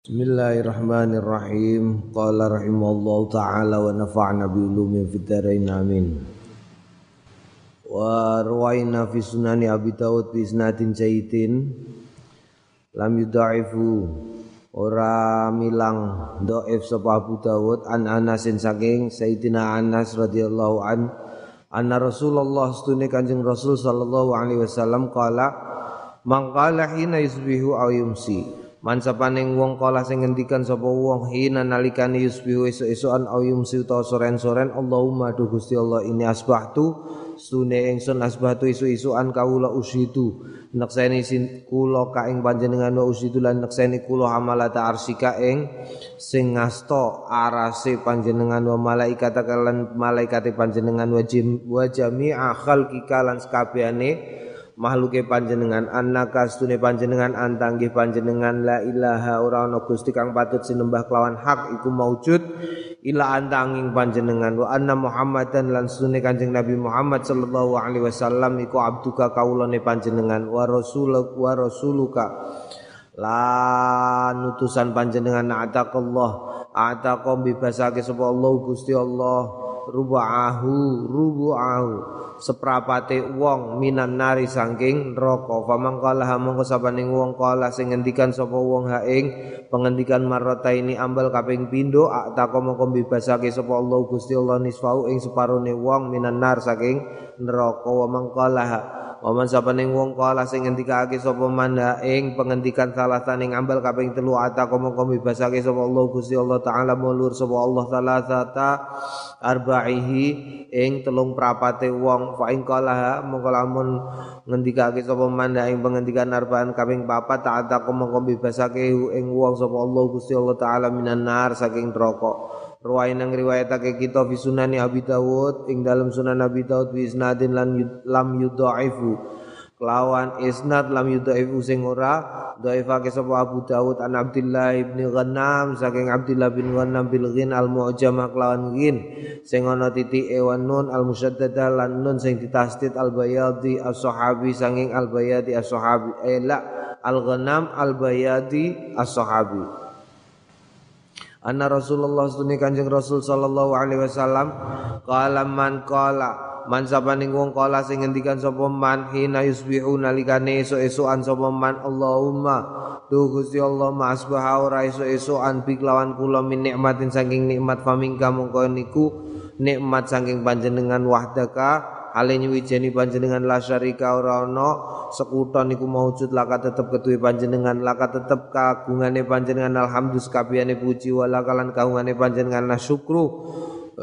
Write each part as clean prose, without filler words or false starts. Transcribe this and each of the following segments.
Bismillahirrahmanirrahim. Qala rahimallahu ta'ala wa nafa'na bi ulumin fid dharain amin. Wa ruwaina fi sunani Abi Dawud bi isnadin jayyidin lam yudha'ifu ora milang dhaif sapa Abu Dawud an Anas saking Sayyidina Anas radhiyallahu an anna Rasulullah stune Kanjeng Rasul sallallahu alaihi wasallam qala mangqala hina yusbihu aw yumsi. Mansapaning wong kala sing ngendikan sapa wong hina nalikani yusbihu esuk-esukan ayum sita soren-soren Allahumma duh Gusti Allah ini asbahtu sune ingsun asbahtu esuk-esukan kawula usitu nekseni kula ka ing panjenengan wa usitu lan nekseni kula hamalata arsika ing sing ngasta arase panjenengan wa malaikat lan malaikate panjenengan wa jami'a khalqika lan sakabehane makhluke panjenengan annaka astune panjenengan antanggih panjenengan la ilaha ora ana gusti kang patut sinembah kelawan hak iku maujud ila antanging panjenengan wa anna Muhammadan lan sune Kanjeng Nabi Muhammad sallallahu alaihi wasallam iku abduka kaulane panjenengan wa rasuluka lan utusan panjenengan ataqallah bebasake sapa Allah Gusti Allah rubu'ahu seprapate wong minan nari saking neraka famangkalah mongko sabaning wong kala sing ngendikan sapa wong ha ing pengendikan marrata ini ambal kaping pindho ataka mongko bebasake sapa Allah Gusti Allah nisfau ing separone wong minan nar saking neraka wamangkalah waman sabaning wong kala sing ngendikake sapa man ha ing pengendikan salasaning ambal kaping 3 ataka mongko bebasake sapa Allah Gusti Allah taala mulur sapa Allah salasata arba'ihi ing 3 prapate wong fa ing kalaha mongko lamun ngendikake sapa mandha ing pengendikan arbaan kaping 4 ta'ata mongko bebasake ing wong sapa Allah Gusti Allah taala minan nar saking neraka. Ruwayan nang riwayatake kita fi sunani Abi Dawud ing dalam sunan Abi Dawud bi isnadin lam yudha'ifu lawan isnad lam yudha'ifu sing ora dhaifake sapa Abu Dawud an Abdullah ibni Ghannam saking Abdullah bin Ghannam bil ghin al mu'jamah lawan ghin sing ana titike wan nun al musaddada lan nun sing ditasdid al bayadi as-sahabi saking al bayadi as-sahabi al Ghannam al bayadi as-sahabi anna Rasulullah sunni Kanjeng Rasul sallallahu alaihi wasallam qala man qala man sabaning wong kala sing ngendikan sapa man hina yusbihu nalikane esuk-esukan sapa man Allahumma duh Gusti Allah ma'asbaha ora esuk-esukan bi kelawan kula min nikmatin saking nikmat famingka mongko niku nikmat saking panjenengan wahdaka ale nyuwijeni panjenengan la syarika ora ana sekuta niku maujud laka tetep ketuwe panjenengan laka tetep kagungane panjenengan alhamdulillah kabehane puji wala kalan kagungane panjenengan la syukur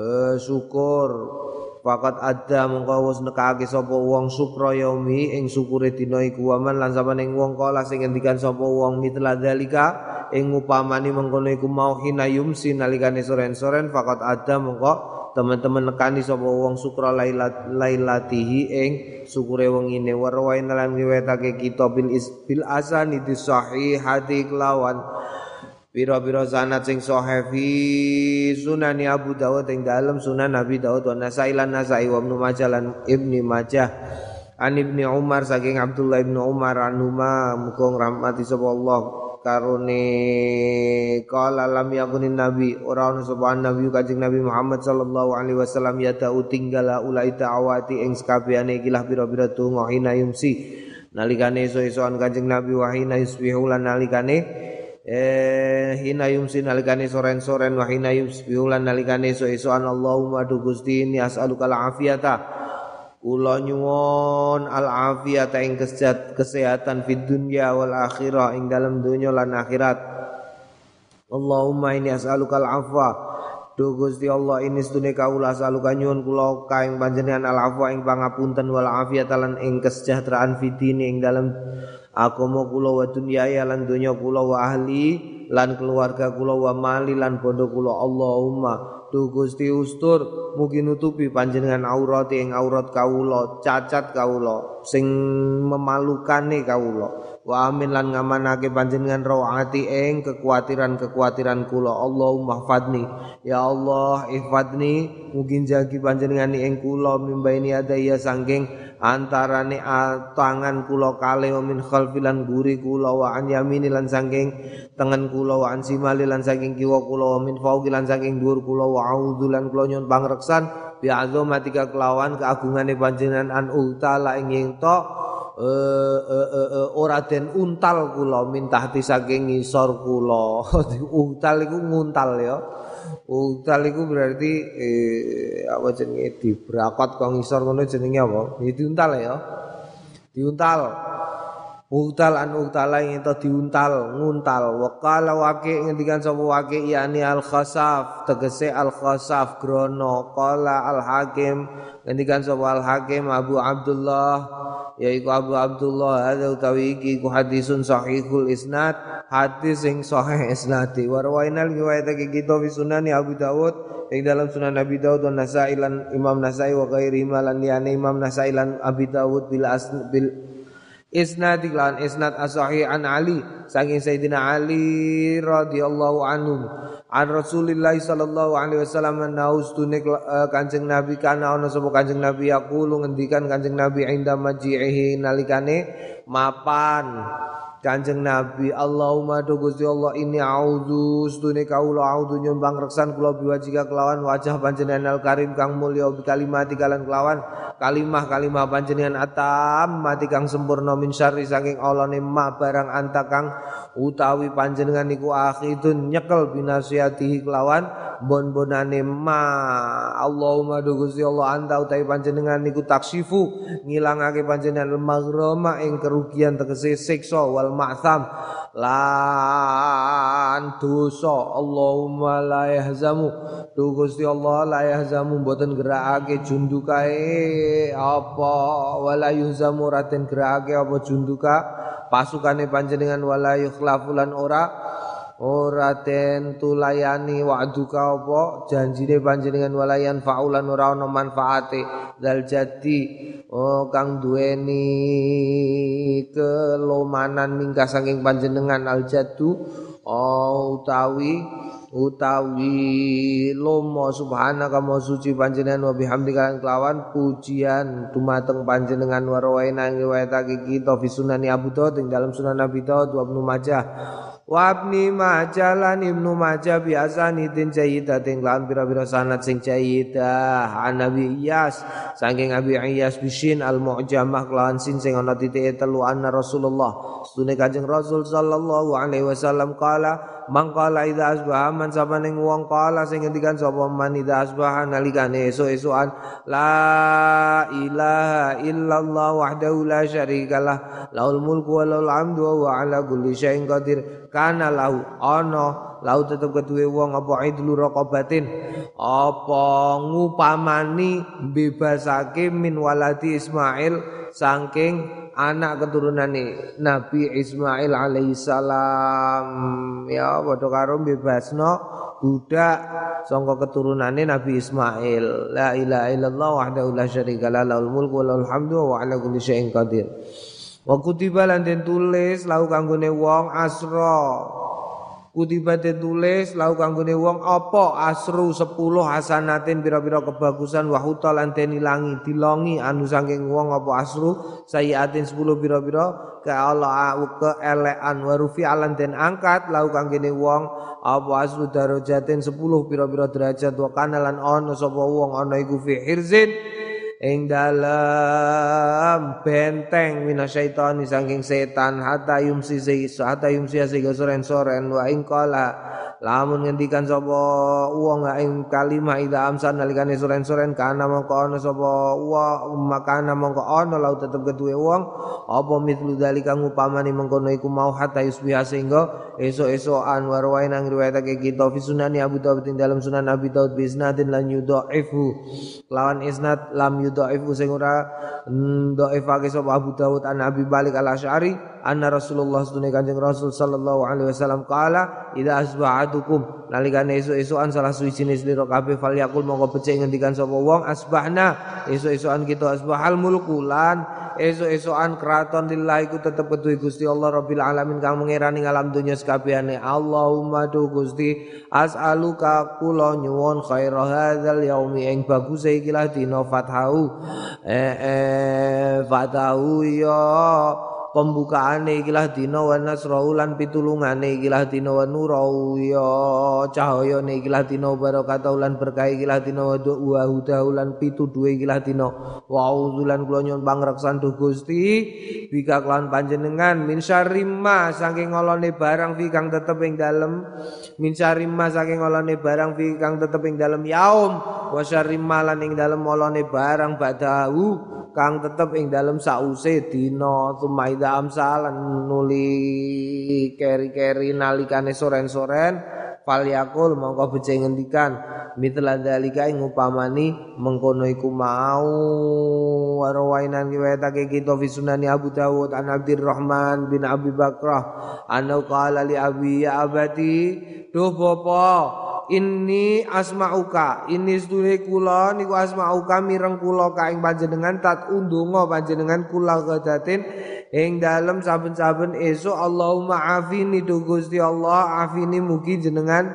fakat ada mongko wis nekake sapa wong syukra yaumi ing syukure dina iku waman lan sapaning wong kala sing ngendikan sapa wong mitla dalika ing upamani mengkono iku mau hinayumsi nalikane soren-soren fakat ada mongko teman-teman nekani sapa wong syukra lailatihi ing syukure wengine warwain lan riwayatake kita bil asani di sahihati lawan pira-pira sanad sing sahih sunani Abu Dawud ing dalem sunan Nabi Dawud wa Nasa'i lan Nasa'i wa Ibnu Majah lan Ibnu Majah an Ibni Umar saking Abdullah ibn Umar anuma muga ngrahmati sapa Allah karone qala lam yakunin nabi ora ono sapa nabi Kanjeng Nabi Muhammad sallallahu alaihi wasallam ya ta utinggala ulai ta'awati ing sakabehane ikilah pira-pira donga hina yumsi nalikane esuk-esukan Kanjeng Nabi wahina yusbihu lan nalikane hina yumsi nalikane soren-soren wahina yusbihu lan nalikane esuk-esukan Allahumma du Gusti inni as'aluka al-afiyata kula nyuwun al-afiyata ing kesehatan fid dunya wal akhirah ing dalam dunya lan akhirat. Allahumma inni as'aluka al-afwa. Duh Gusti Allah ini sedune kawula saluka nyuwun kula ka ing panjenengan al-afwa ing pangapunten wal afiyata lan ing kesejahteraan fitini ing dalam agama kula wa dunya lan dunya kula wa ahli lan keluarga kula wa mali lan bondo kula. Allahumma duh Gusti ustur mugi nutupi panjenengan aurat ing aurat kawula cacat kawula sing memalukane kawula Wa amin lan ngamanake panjenengan rawati ing kekhawatiran-kekhawatiran kula. Allahumma ihfadni, ya Allah ihfadni, mungkin jagi panjenengan ing kula mimbaini adaya sangking antarane tangan kula kalih min khalfilan guri kula wa an yamini lan sangking tengen kula wa an simali lan sangking kiwa kula min fauqi lan sangking dhuwur kula wa a'udzu lan kula nyuwun pangreksan bi azumatika kelawan keagungane panjenengan an ultala ing ingto ora den untal kula mintahti saking ngisor kula. Untal iku nguntal ya. Untal iku berarti apa jenenge dibrakot kok ngisor ngono jenenge apa? Diuntal ya. Diuntal. Untal anu utala ing ta diuntal, nguntal. Waqala waqi ngendikan sapa waqi yani al khasaf, tegese al khasaf grono. Qala al hakim ngendikan sapa al hakim Abu Abdullah yaiku Abu Abdullah hadza utawi iki ku hadisun sahihul isnad, hadis sing sahih isnad. Warwainal riwayatake kita fi sunani Abu Dawud ing dalam sunan Abi Dawud dan Nasa'i lan Imam Nasa'i wa ghairi malan yani Imam Nasa'i lan Abi Dawud bil asn bil isnad lan isnad as-sahih an Ali saking Sayyidina Ali radhiyallahu anhu an Rasulillah sallallahu alaihi wasallam naustune Kanjeng Nabi kana ana sapa Kanjeng Nabi yaqulu ngendikan Kanjeng Nabi inda maji'ihi nalikane mapan Kanjeng Nabi Allahumma do Gusti Allah inni a'udzu stune kaula a'udzu nyumbang reksan kula biwajika kelawan wajah panjenengan al karim kang mulya bi kalimati kalan kelawan kalimah-kalimah panjenengan atam mati kang sempurna min syarri saking olone ma barang anta kang utawi panjenengan niku akhidun nyekel binasiatihi kelawan bonbonane ma. Allahumma do Gusti Allah anta utawi panjenengan niku taksifu ngilangake panjenengan al-maghrama ing kerugian tegese siksa wal ma'tham lan dosa. Allahumma la yahzamu do Gusti Allah la yahzamu mboten gerakake jundukae apa wala yahzamu raten gerakake apa junduka pasukane panjenengan wala yukhlafulan ora ten tulayani wa'duka apa janjine panjenengan walayan faulan ora ana manfaate dal jati kang duweni kelomanan mingka saking panjenengan al jatu utawi lomo subhanaka mo suci panjenengan wa bihamdika kelawan pujian dumateng panjenengan warwaina riwayatake kita fi sunani Abu Dawud ing dalam sunan Abi Dawud wa Ibnu Majah wabni majalan Ibnu Majah biasa nitin jayidah tinggalan bira-bira sanat sing jayidah an Abi Iyas saking Abi Iyas bisin al-mu'jamah kelawan sin sing ana titik telu anna Rasulullah sunne Kanjeng Rasul sallallahu alaihi wasallam kala mangkala idza asbah man sabaning wong kala sing ngendikan sapa man idza asbah nalikane esuk-esukan la ilaha illallah wahdahu la syarikalah laul mulku wa laul hamdu wa ala kulli syai'in qadir kana lau ana lau tetep keduwe wong apa idlu raqabatin apa ngupamani bebasake min waladi Ismail saking anak keturunane Nabi Ismail alaihissalam ya padha karo bebasno budak sangka keturunane Nabi Ismail. La ilaha illallah wahdahu la syarikalah lahul mulku wa lahul hamdu wa ala kulli syai'in qadir. Wa kutiba lan den tulis lahu kanggone wong asra. Kutiba den tulis lahu kanggone wong apa asru 10 hasanatin pira-pira kebagusan wa huta lan den ilangi dilongi anu saking wong apa asru sayiatin 10 pira-pira keelekan wa rufi lan den angkat lahu kanggone wong apa asru darajatin 10 pira-pira derajat wa kana lan ana sapa wong ana iku fi hirzin ing dalam benteng minasyaitani saking setan hatta yumsi sehingga soren wa ingkola lamun ngendikan sapa wong ing kalimah idza amsan nalikane soren kana mongko ana sapa wa makana mongko ana laut tetep keduwe wong apa mitlu dalika ngupamani mengkono iku mau hatta yusbiha sehingga esok-esok anwar wain ang riwayatake kita fi sunani Abu Dawud ing dalam sunan Abi Dawud bi isnadin lan yudha'ifu lawan isnad lam dhaif sing ora dhaifake sapa Abu Dawud an Abi Balik al-Asyari anna Rasulullah sunnah Kanjeng Rasul sallallahu alaihi wasallam qala idza asba'atukum nalikane esuk-esukan salah suwijine slira kabeh fal yaqul mongko becik ngendikan sapa wong asbahna esuk-esukan kita asbahal mulku lan esuk-esukan kraton lillahi ku tetep kudu Gusti Allah rabbil alamin kang mengerani alam dunya sekabehane. Allahumma tu Gusti as'aluka kula nyuwun khaira hadzal yaumi ing bagus ikilah dina fatahu ya pembukaane ikilah dina wa nasrau lan pitulungane ikilah dina wa nurau ya cahayane ikilah dina barakatau lan berkah ikilah dina wa hudau lan pituduhe ikilah dina wa auzulan kula nyuwun pangreksan duh Gusti bika kelawan panjenengan min syarima saking olone barang fi kang tetep ing dalem min syarima saking olone barang fi kang tetep ing dalem yaum wa syarima lan ing dalem olone barang badahu kang tetep ing dalem sause dina tumaida amsalan nuli keri-keri nalikane soren-soren falyakul mongko becik ngendikan mitla dalika ing upamani mengkono iku mau warwainan riwayatake kita fi sunani Abu Dawud an Abdurrahman bin Abi Bakrah anau qala li abi ya abati duh bapa inni asma'uka inni sedune kula niku asma'uka mireng kula kaing panjenengan tat undonga panjenengan kula gadatin ing dalem saben-saben esuk Allahumma afini do Gusti Allah afini mugi jenengan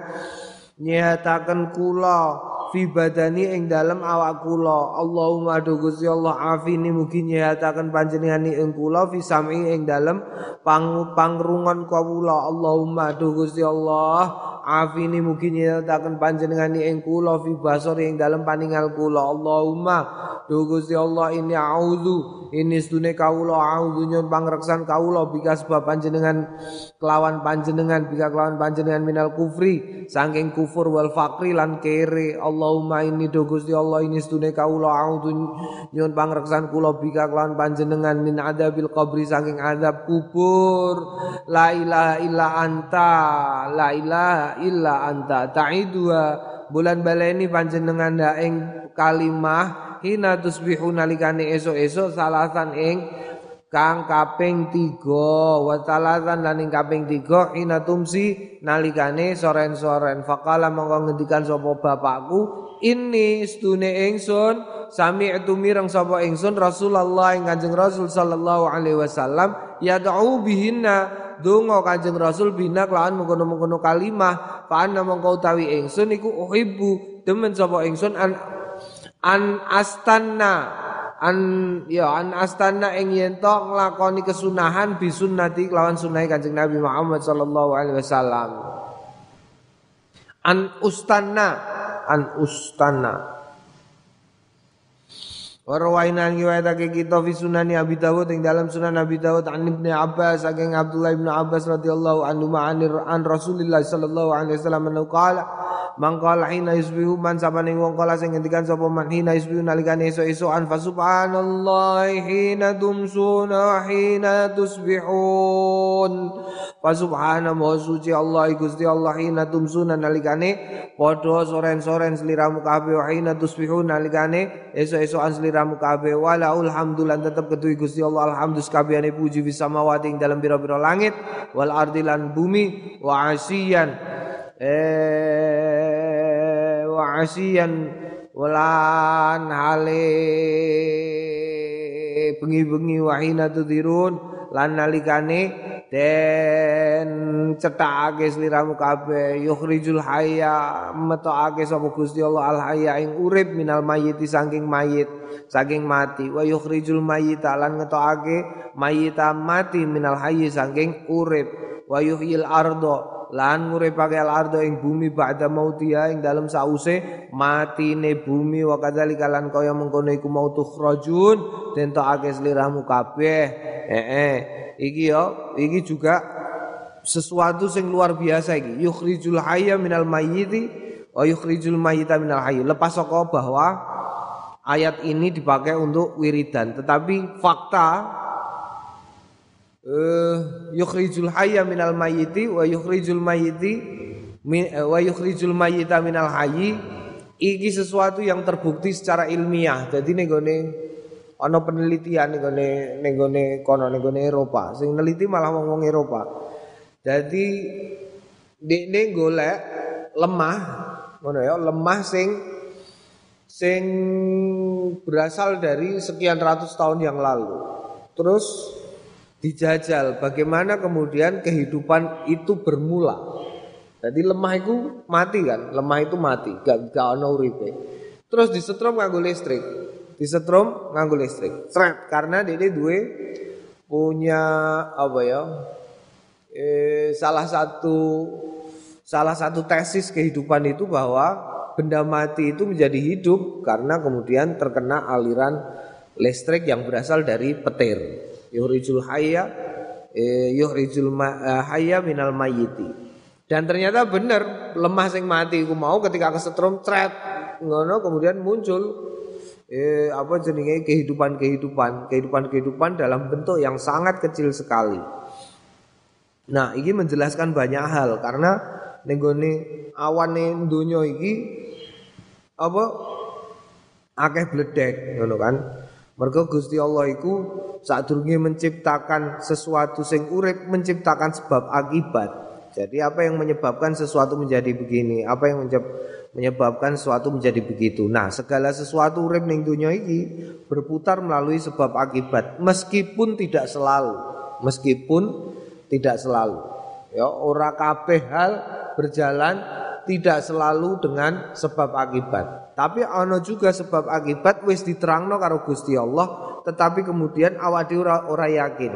nyataken kula fi badani ing dalem awak kula Allahumma do Gusti Allah afini mugi nyataken panjenengan ing kula fi sam'i ing dalem pangrungon kula Allahumma do Gusti Allah afini mugi nyataken panjenengani ing kula fi basori ing dalem paningal kula Allahumma duh Gusti Allah ini auzu ini sedune kawula auzu nyuwun pangreksan kawula bika sebab panjenengan kelawan panjenengan bika kelawan panjenengan minal kufri saking kufur wal faqri lan kere Allahumma ini duh Gusti Allah ini sedune kawula auzu nyuwun pangreksan kula bika kelawan panjenengan min adabil qabri saking adab kubur la ilaha illa anta la ilaha illa anta ta'idua bulan baleni panjenengan ing kalimah hina tusbihu nalikane esuk-esuk salasan ing kang kaping 3 wa salasan lan ing kaping 3 hina tumsi nalikane soren-soren faqala mongko ngendikan sapa bapakku inni istune ingsun sami'tu mireng sapa ingsun Rasulullah ing Kanjeng Rasul sallallahu alaihi wasallam yad'u bihinna donga Kanjeng Rasul bina kelawan mengkono-mengkono kalimah paana mongko utawi ingsun iku uhibbu demen sapa ingsun an astanna ing yen tok nglakoni kesunahan bisunnati kelawan sunai Kanjeng Nabi Muhammad sallallahu alaihi wasallam an ustanna warwainan riwayatake kita fi sunani Abi Dawud ing dalam sunan Abi Dawud an Ibnu Abbas saking Abdullah ibnu Abbas radhiyallahu anhu an Rasulillah sallallahu alaihi wasallam qala mangkal hina yusbihu man sabaning wong kala sing ngendikan sapa man hina yusbihu nalikane esuk-esukan fa subhanallahi hina tumsuna wa hina tusbihun fa subhanallahi suci Allah Gusti Allah hina tumsuna nalikane padha soren-soren sliramu kabeh wa hina tusbihun nalikane esuk-esukan ramu kabeh walaul hamdulan tetep keduwe Gusti Allah alhamdulillah kabehane puji wis samawati ing dalam biro-biro langit wal ardilan bumi wa asiyan walan hale bengi-bengi wahina tudirun lan nalikane den cethakake sliramu kabeh yukhrijul hayya metokake sapa Gusti Allah al hayya ing urip minal mayyiti saking mati wa yukhrijul mayyita lan ngetokake mayyita mati minal hayyi saking urip wa yuhyil ardo lan nguripake al ardo ing bumi ba'da mautiha ing dalem sause matine bumi wa kadzalika lan kaya mengkono iku mautuh rajun den tokake sliramu kabeh iki yo, iki juga sesuatu sing luar biasa iki. Yukhrijul hayya minal mayyiti wa yukhrijul mayyita minal hayy. Lepas saka bahwa ayat ini dipakai untuk wiridan, tetapi fakta yukhrijul hayya minal mayyiti wa yukhrijul mayyita minal hayy iki sesuatu yang terbukti secara ilmiah. Jadi nek Ana penelitian ning gone Eropa. Sing neliti malah wong Eropa. Jadi dekne golek lemah, ngono ya, lemah sing berasal dari sekian ratus tahun yang lalu. Terus dijajal bagaimana kemudian kehidupan itu bermula. Jadi lemah itu mati kan, lemah itu mati, gak ana uripe. Terus disetrum nganggo listrik. Seret, karena dia duwe punya salah satu tesis kehidupan itu bahwa benda mati itu menjadi hidup karena kemudian terkena aliran listrik yang berasal dari petir. Yuhrijul hayya minal mayyiti. Dan ternyata bener, lemah sing mati iku mau ketika kesetrum kemudian muncul kehidupan dalam bentuk yang sangat kecil sekali. Nah, ini menjelaskan banyak hal karena nenggone awane donya iki akeh bledek ngono kan. Mergo Gusti Allah iku sadurunge menciptakan sesuatu sing urip menciptakan sebab akibat. Jadi apa yang menyebabkan sesuatu menjadi begini, apa yang menyebabkan sesuatu menjadi begitu. Nah, segala sesuatu urip ning dunya iki berputar melalui sebab akibat meskipun tidak selalu. Ya, ora kabeh hal berjalan tidak selalu dengan sebab akibat. Tapi ana juga sebab akibat wis diterangno karo Gusti Allah, tetapi kemudian awake dhewe ora yakin.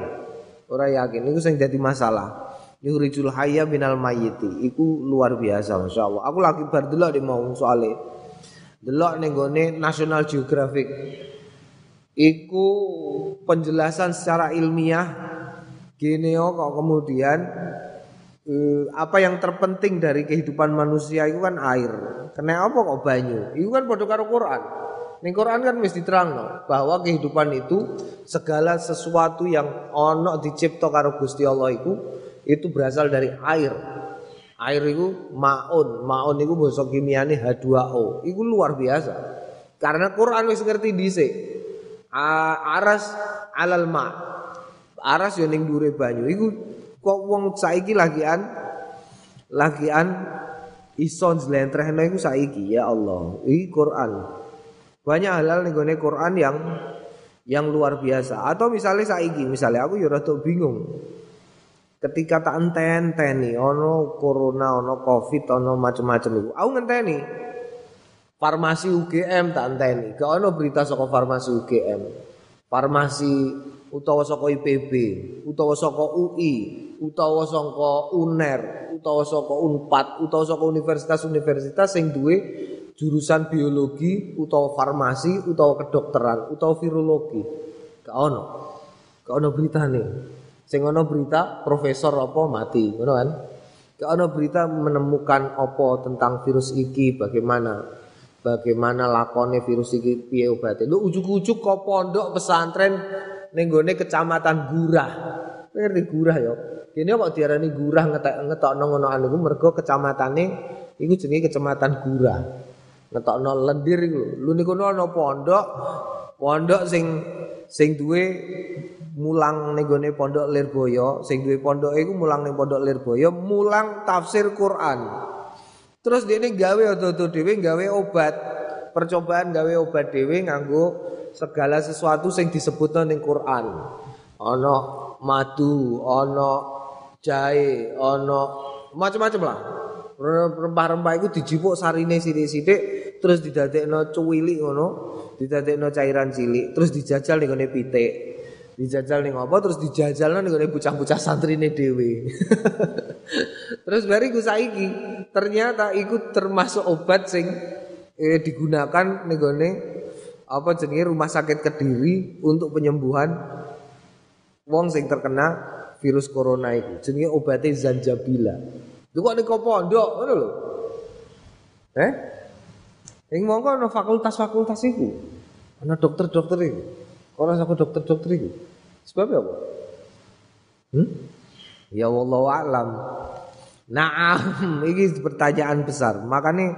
Ora yakin iku sing dadi masalah. Yuhrijul hayya minal mayyiti. Iku luar biasa masyaallah. Aku lagi bar delok mau soale. Delok ning gone National Geographic. Iku penjelasan secara ilmiah gene kok kemudian apa yang terpenting dari kehidupan manusia itu kan air. Kena apa kok banyu? Iku kan padha karo Quran. Ning Quran kan wis diterangno bahwa kehidupan itu segala sesuatu yang ana dicipta karo Gusti Allah iku itu berasal dari air. Air itu maun itu basa kimiane H2O. Itu luar biasa. Karena Quran wis ngerti dhisik. Aras alal ma. Aras yo ning dhuwure banyu. Iku kok wong saiki lagian iso njlentrehno iku saiki ya Allah. Iki Quran. Banyak hal ning gone Quran yang luar biasa. Atau misalnya aku yo rada bingung. Ketika tak enten-enteni ono corona, ono covid, ono macam-macam iku. Aku ngenteni farmasi UGM tak enteni. Gak ono berita saka farmasi UGM. Farmasi utawa saka IPB, utawa saka UI, utawa saka UNER, utawa saka Unpad, utawa saka universitas-universitas sing duwe jurusan biologi, utawa farmasi, utawa kedokteran, utawa virologi. Gak ono beritane. Sing ana berita profesor apa mati, ngono kan? Gak ana berita menemukan apa tentang virus iki, bagaimana lakone virus iki, piye obate. Lu ujug-ujug kok pondok pesantren ning gone Kecamatan Gurah. Ngerti Gurah ya. Kene kok diarani Gurah ngetokno ngono anu iku mergo kecamatane iku jenenge Kecamatan Gurah. Ngetokno lendir iku. Lu niku ana pondok sing duwe mulang nenggone pondok Lirboyo, sing duwe pondoke iku mulang ning pondok Lirboyo, mulang tafsir Quran. Terus dhekne gawe otot dhewe, gawe obat, percobaan gawe obat dhewe nganggo segala sesuatu sing disebutna ning Quran. Ana madu, ana jahe, ana macam-macam lah. Rempah-rempah iku dijipuk sarine sithik-sithik terus didadekno cuwilik ngono, didadekno cairan cilik, terus dijajal ning ngene pitik. Dijajal ning apa terus dijajalno ning gone bocah-bocah santrine dhewe. Terus bariku saiki ternyata iku termasuk obat sing digunakan ning gone apa jenenge rumah sakit Kediri untuk penyembuhan wong sing terkena virus corona iku. Jenenge obate zanjabila. Lho kok ning pondok ngono lho. Ning mongko ana fakultas-fakultas iku. Ana dokter-dokter iku. Kalau aku dokter-dokter itu sebabnya apa? Ya wallahu a'lam. Naam, ini pertanyaan besar. Makanya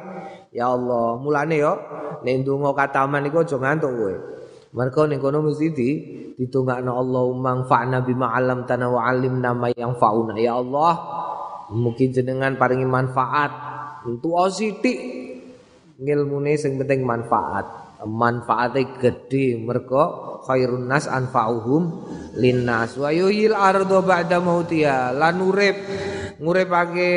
ya Allah mulane yo nek ndonga kataman iku aja ngantuk kowe. Mereka ning kono mesti ditungakno Allahumma fa'na bima 'allamtana wa 'allimna ma yang fa'una. Ya Allah, mungkin jenengan paringi manfaat untuk sithik ngilmune sing penting manfaat. Manfaate gede mereka khairun nas anfa'uhum linnas wa yuhil ardu ba'da mautiha lan nguripake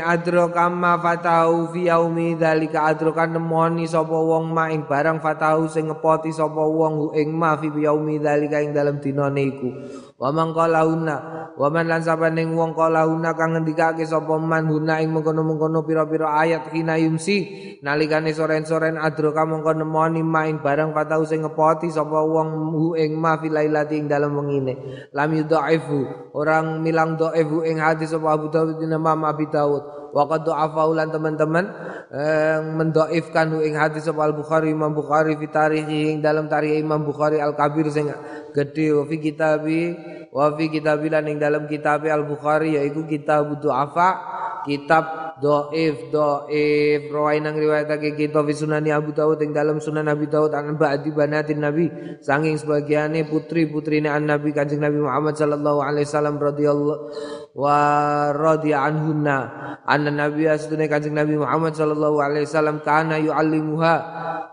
adro kama fatau fi yaumi dzalika adro kan nemoni sapa wong ma ing barang fatau sing ngepoti sapa wong ing ma fi yaumi dzalika ing dalem dinane iku wa mangkalauna wa man lan sapane wong kalauna kang ngendikake sapa man guna ing mengkono-mengkono pira-pira ayat hina yumsi nalikane soren-soren adro kamangka nemoni ma ing barang fatau sing ngepoti sapa wong ing ma fi lailati ing dalem wengine lam yudhaifu orang milang dhaifu ing hadis sapa Abu dinama Abi Dawud wa qad afaulan teman-teman mendoifkan ing hadis Al Bukhari Imam Bukhari fi tarikhi dalam tarikh Imam Bukhari Al Kabir sing gedhe wa fi kitabilan ing dalam kitab Al Bukhari yaiku kitab du'afa kitab doif rawi nang riwayatake kitab sunani Abu Dawud ing dalam sunan Abi Dawud an ba'di banatin nabi sanging sebagiane putri-putrine an nabi kanjeng Nabi Muhammad sallallahu alaihi wasallam radhiyallahu wa radhiya anhunna anna nabiyya sunna kanjeng Nabi Muhammad sallallahu alaihi wasallam kana yu'allimuha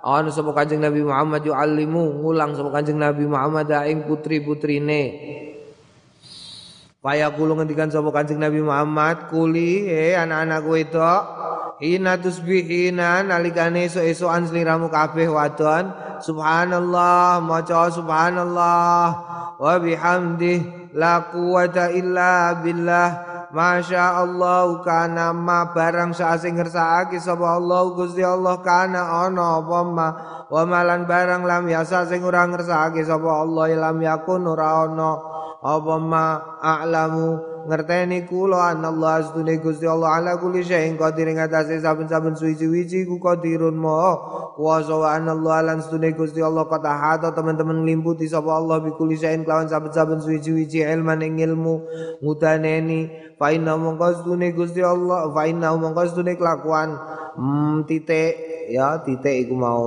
ana sapa kanjeng Nabi Muhammad yu'allimu ngulang sapa kanjeng Nabi Muhammad ing putri-putrine paya kulo ngendikan sapa kanjeng Nabi Muhammad kuli anak-anak wedok hina tusbihina nalikane esuk-esukan sliramu kabeh wadon subhanallah maca subhanallah wa bihamdih la quwata illa billah masya Allah kana ma barang saasing ngersakake sapa Allah Gusti Allah kana ana apa ma wa malan barang lam yasa sing ora ngersakake sapa Allah lam yakun ora ana apa ma a'lamu ngerteni kula anallah astune Gusti Allah ala kulli syai'in qadir ing atase saben-saben suwi-wiji ku qadirun maha kuwasa wa anallah lan astune Gusti Allah kata hata teman-teman nglimputi sapa Allah bi kulli syai'in kelawan saben-saben suwi-wiji ilman ing ilmu ngudaneni fa inna mangkastune Gusti Allah fa inna mangkastune kelakuan titik ya titik iku mau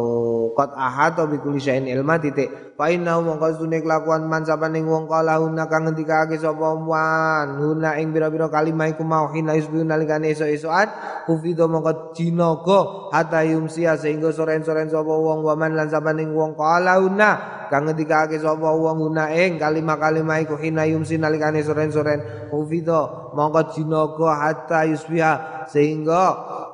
qad ahata bi kulli syai'in ilma titik fa inna mangkastune kelakuan man sapaning wong kalahuna kang ngendikake sapa man guna ing bira-bira kalimah iku mau hina isbun nalikane esuk-esukan ufido mongko jinaga hatayum sia sehingga soren-soren sapa wong waman lan sapaning wong kalauna kang ngendikake sapa wong guna ing kalimah-kalimah iku hina yumsi nalikane soren-soren ufido mongko jinaga hatayusbiha sehingga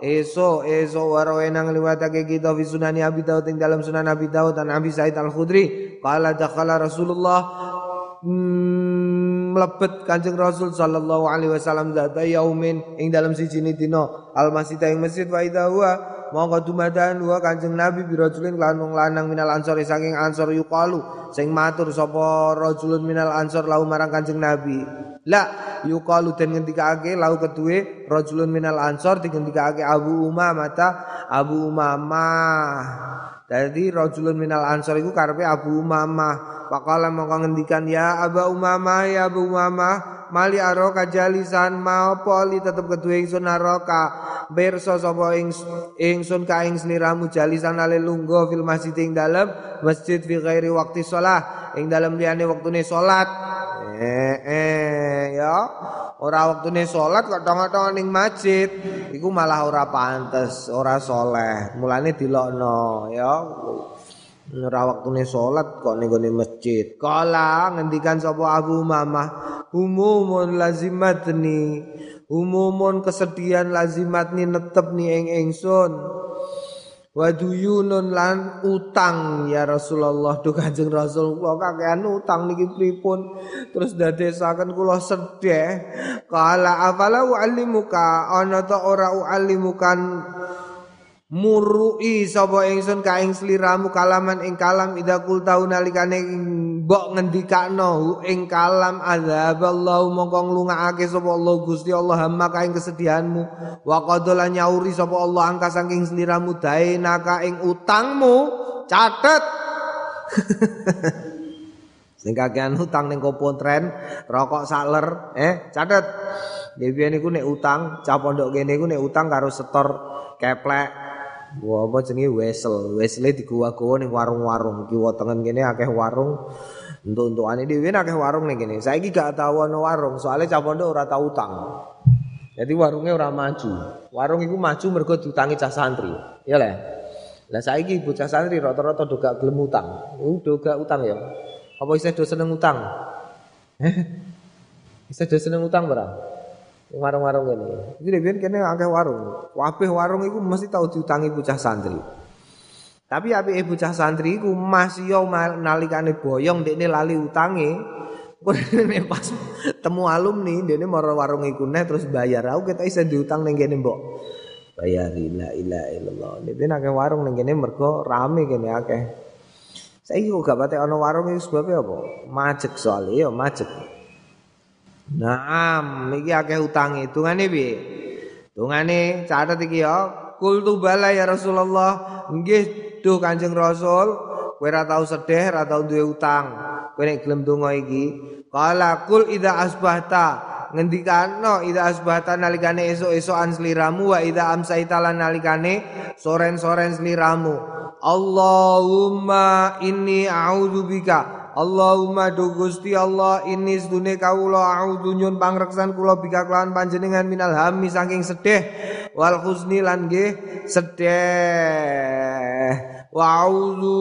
esuk waroe nang liwatake kita fi sunani Abi Dawud ing dalam sunan Abi Dawud dan Abi Said al Khudri qala dakhala Rasulullah mlebet Kanjeng Rasul sallallahu alaihi wasallam zata yaumin ing dalam siji dina al masjid ing masjid wa idahwa monggo dumadan wa Kanjeng Nabi birajulin lan wong lanang minal ansor saking ansor yuqalu sing matur sapa rajulun minal ansor lahu marang Kanjeng Nabi la yuqalu den ngendikake lahu kedue rajulun minal ansor digendikake Abu Umamah ta Abu Umamah. Jadi rajulun minal ansor iku karepe Abu Umamah. Faqala mongko ngendikan ya Abu Umamah, mali aroka jalisan maopo li tetep keduwe ingsun aroka. Pirsa sapa ingsun ka ing sliramu jalisan ale lungguh fil masjid ing dalem masjid fi ghairi waqti shalah, ing dalem liyane wektune salat. Ya, ora wektune salat kok tong-tong ning masjid. Iku malah ora pantes, ora saleh. Mulane dilokno, ya. Ora waktune salat kok ning gone masjid. Kala ngendikan sapa Abu Umamah, umumun lazimatni, umumun kesedihan lazimatni netepni ing ingsun. Wa duyunun lan utang ya Rasulullah duh Kanjeng Rasul kula kakean utang niki pripun terus dadesaken kula sedheh kala afala u'allimuka ana ta ora u'allimukan murui sapa ingsun ka ing sliramu kalaman ing kalam idza kul taun nalikane mbok ngendikakno ing kalam azaballahu mongko nglungakake sapa Allah Gusti Allah hamma ka ing kesedihanmu wa qadala nyauri sapa Allah angka saking sliramu daenaka ing utangmu catet sing kakean utang ning Kopotren rokok saler catet dhewe niku nek utang cah pondok kene niku nek utang karo setor keplek apa jenenge wesel. Wesele diguwa-guwa ning warung-warung. Kiwa tengen kene akeh warung. Entuk-entukane dhewe akeh warung ning kene. Saiki gak tau ana warung, soalnya cah pondok ora tau utang. Jadi warungnya ora maju. Warung iku maju mergo diutangi cah santri. Ya le. Lah saiki bocah santri rata-rata do gak gelem utang. Do gak utang ya. Apa isih do seneng utang? Isih do seneng utang ora? Warung-warung ngene. Iki dhewe kene akeh warung. Kabeh warung iku mesti tau diutangi bocah santri. Tapi apike bocah santri iku masih yo nalikane boyong dekne lali utange. Kene pas temu alumni dene maro warung iku neh terus bayar. Aku ketok isen diutang ning kene mbok. Bayari la ilaha illallah. Dene akeh warung ning kene mergo rame kene akeh. Saiki kok gak patek ana warung iku sebabe apa? Majek soalé ya majek. Naam, iki akeh utang hitungane piye? Hitungane catet iki ya. Kultu bala ya Rasulullah. Nggih, duh Kanjeng Rasul, kowe ora tau sedih, ora tau duwe utang. Kowe nek gelem donga iki, qala kul idza asbahta, ngendikano idza asbahta nalikane esuk-esukan sliramu wa idza amsaita lan nalikane soren-soren sliramu. Allahumma inni a'udzubika. Allahumma du Gusti Allah inni sedune kawula a'udzu nyun pangreksan kula bika kelawan panjenengan minal hammi saking sedih wal huzni lan nggih sedih wa a'udzu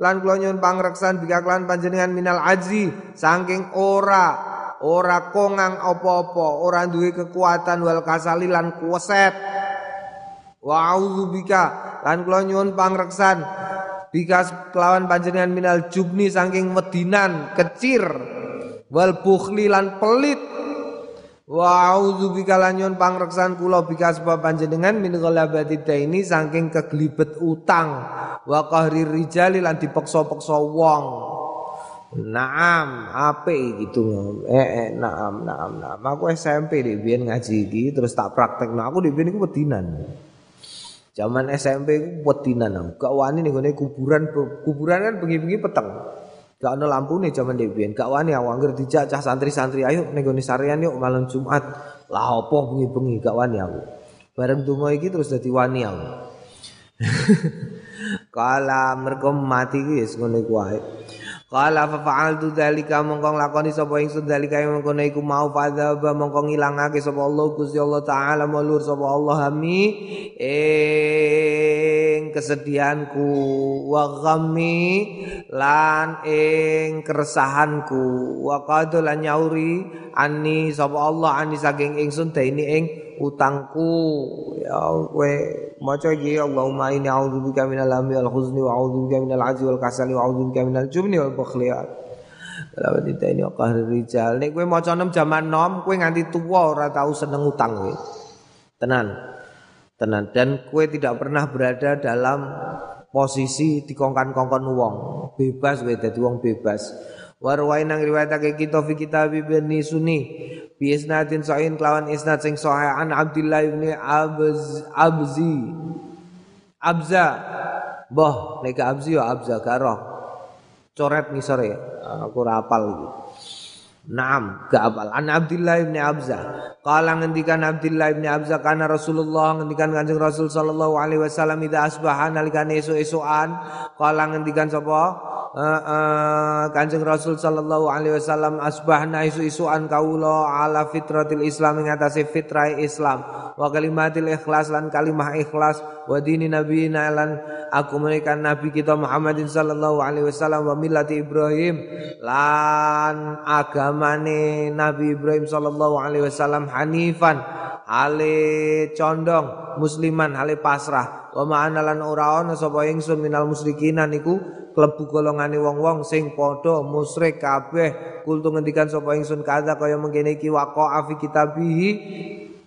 lan kula nyuwun pangreksan bika kelan panjenengan minal ajzi saking ora kongang apa-apa, ora duwe kekuatan wal kasali lan kuweset. Wa a'udzubika lan kula nyuwun pangreksan bika kelawan panjenengan minal jubni saking wedinan, kecir, wal bukhli lan pelit. Wa a'udzubika lan nyuwun pangreksan kula bika sebab panjenengan min ghalabati daini saking keglibet utang. Wa qahrir rijali lan dipeksa-peksa wong. Naam, apik gitu. Naam. Aku SMP di biyen ngaji iki terus tak praktekno. Aku di biyen iku wedinan. Zaman SMP iku wedinan. Gak wani ning gone kuburan kan bengi-bengi peteng. Gak ana lampune zaman di biyen. Gak wani aku anggere dijak cah santri-santri ayo ning gone sarean yuk malam Jumat. Lah apa bengi-bengi gak wani aku. Bareng donga iki terus dadi wani aku. Kala merkom mati guys ngono iku ae. Kala fa fa'altu dzalika mongkon lakoni sapa ingsun dzalika mongkon iku mau fadza ba mongkon ilangake sapa Allah Gusti Allah taala mulur sapa Allah ami ing kesedihanku wa ghammi lan ing keresahanku wa qad lan nyauri anni sapa Allah anni saking ingsun daini ing utangku ya kowe maca iki Allahumma inni a'udzubika minal hammi wal huzni wa a'udzubika minal ajzi wal kasali wa a'udzubika minal jubni wal bukhli lawan diteni qahri rijal nek kowe maca 6 jaman 6 kowe nganti tuwa ora tau seneng utang kowe tenan dan kowe tidak pernah berada dalam posisi dikongkon-kongkon wong bebas kowe dadi wong bebas warwain nang riwayatake kita fi kitab Ibn Sunni bi isnadin sahih kelawan isnad sing sahih an Abdullah ibni Abza boh nek Abzi yo Abza karo coret ngisor ya aku ora hafal iki naam gak hafal an Abdullah ibni Abza kala ngendikan Abdullah ibni Abza kana Rasulullah ngendikan Kanjeng Rasul sallallahu alaihi wasallam idza asbahan nalikane esuk-esukan kala ngendikan sapa Kanjeng Rasul sallallahu alaihi wasallam asbahna isu-isuan kaula ala fitratil Islam ing atase fitrah Islam wa kalimatil ikhlas lan kalimah ikhlas wa dini nabiyina lan aku menika nabi kita Muhammadin sallallahu alaihi wasallam wa millati Ibrahim lan agamane Nabi Ibrahim sallallahu alaihi wasallam hanifan hale condong musliman hale pasrah wa ma'analan ora ana sapa ingsun minal musyrikina niku klebu golongane wong-wong sing padha musyrik kabeh kultu ngendikan sapa ingsun kaza kaya mengkene iki waqa'a fi kitabihi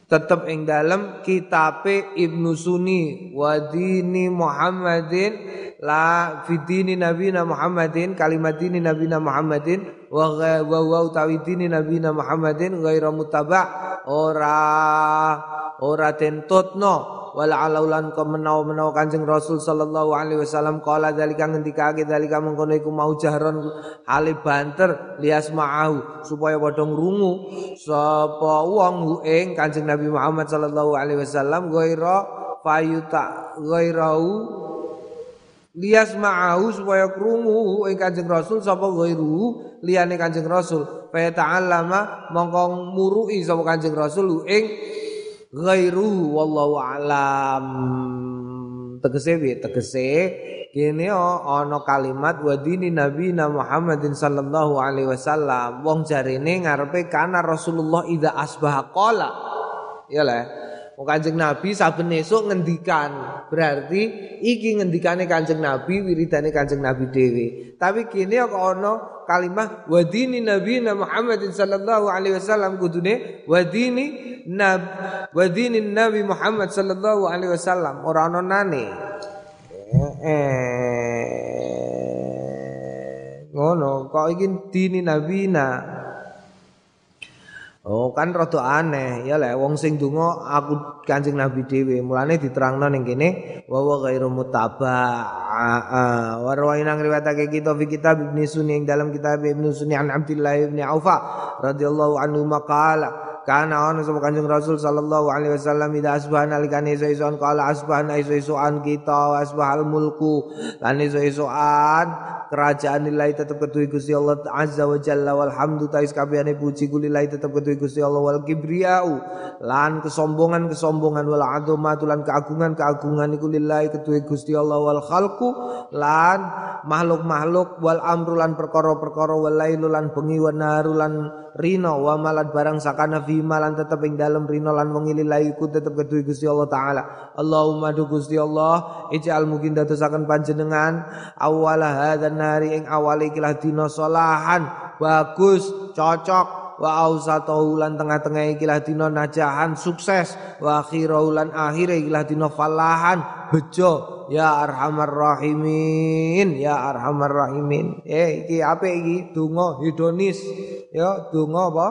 tetep ing dalem kitabe Ibnu Sunni wa dini Muhammadin la fi dini nabina Muhammadin kalimat dini nabina Muhammadin wa wa utawi dini nabina Muhammadin ghaira mutaba' ora tentutno wala alaulan kemenau-menau Kanjeng Rasul sallallahu alaihi wasallam qala zalika ngendikake zalika mengkono iku mau jahron hale banter lias ma'ahu supaya padha ngrungu sapa wong ing Kanjeng Nabi Muhammad sallallahu alaihi wasallam ghaira fayuta ghairau lias ma'ahu supaya krungu ing Kanjeng Rasul sapa ghairu liyane Kanjeng Rasul fa ta'allama mongkong murui sapa Kanjeng Rasul ing ghairu wallahu alam. Tegese piye? Tegese kene ana kalimat wa dini nabina Muhammadin sallallahu alaihi wasallam wong jarene ngarepe kana Rasulullah idza asbaha qala ya le. Wong Kanjeng Nabi saben esuk ngendikan, berarti iki ngendikane Kanjeng Nabi, wiridane Kanjeng Nabi dhewe. Tapi kene kok ana kalimah wa dini nabina Muhammadin sallallahu alaihi wasallam kudune wa dini nab wa dini Nabi Muhammad sallallahu alaihi wasallam ora ana nane. Ngono kok iki dini nabina. Oh kan rada aneh ya lek wong sing donga aku Kanjeng Nabi dhewe mulane diterangno ning kene wa wa ghairu mutaba wa rawainang riwayatake kita fi kitab Ibn Sunni dalam kitab Ibn Sunni an Abdillah ibni Aufa radhiyallahu anhu maqala kana ana sama Kanjeng Rasul sallallahu alaihi wasallam ida asbahana likane iso-isoan qala asbahana iso-isoan kita asbahal mulku lan iso-isoan kerajaan lillahi tetap ketuhi Gusti Allah azza wa jalla walhamdu ta'is kabehane puji lillahi tetap ketuhi Gusti Allah wal kibriyau lan kesombongan wal azamatu lan keagungan iku lillahi ketuhi Gusti Allah wal khalqu lan makhluk-makhluk wal amru lan perkara-perkara wal lailu lan bengi wan naru lan rino wa malan barang sakana fi malan tetep ing dalem rino lan wengi lillahi ku tetep ketuhi Gusti Allah taala. Allahumma du Gusti Allah ij'al mungkin dadosaken panjenengan awala hadzal nari ing awali kilah dina salahan bagus cocok wa ausatahu lan tengah-tengah kilah dina najahan sukses wa akhirau lan akhire kilah dina falahan bejo ya arhamar rahimin ya arhamar rahimin. Iki ape iki donga hedonis ya donga apa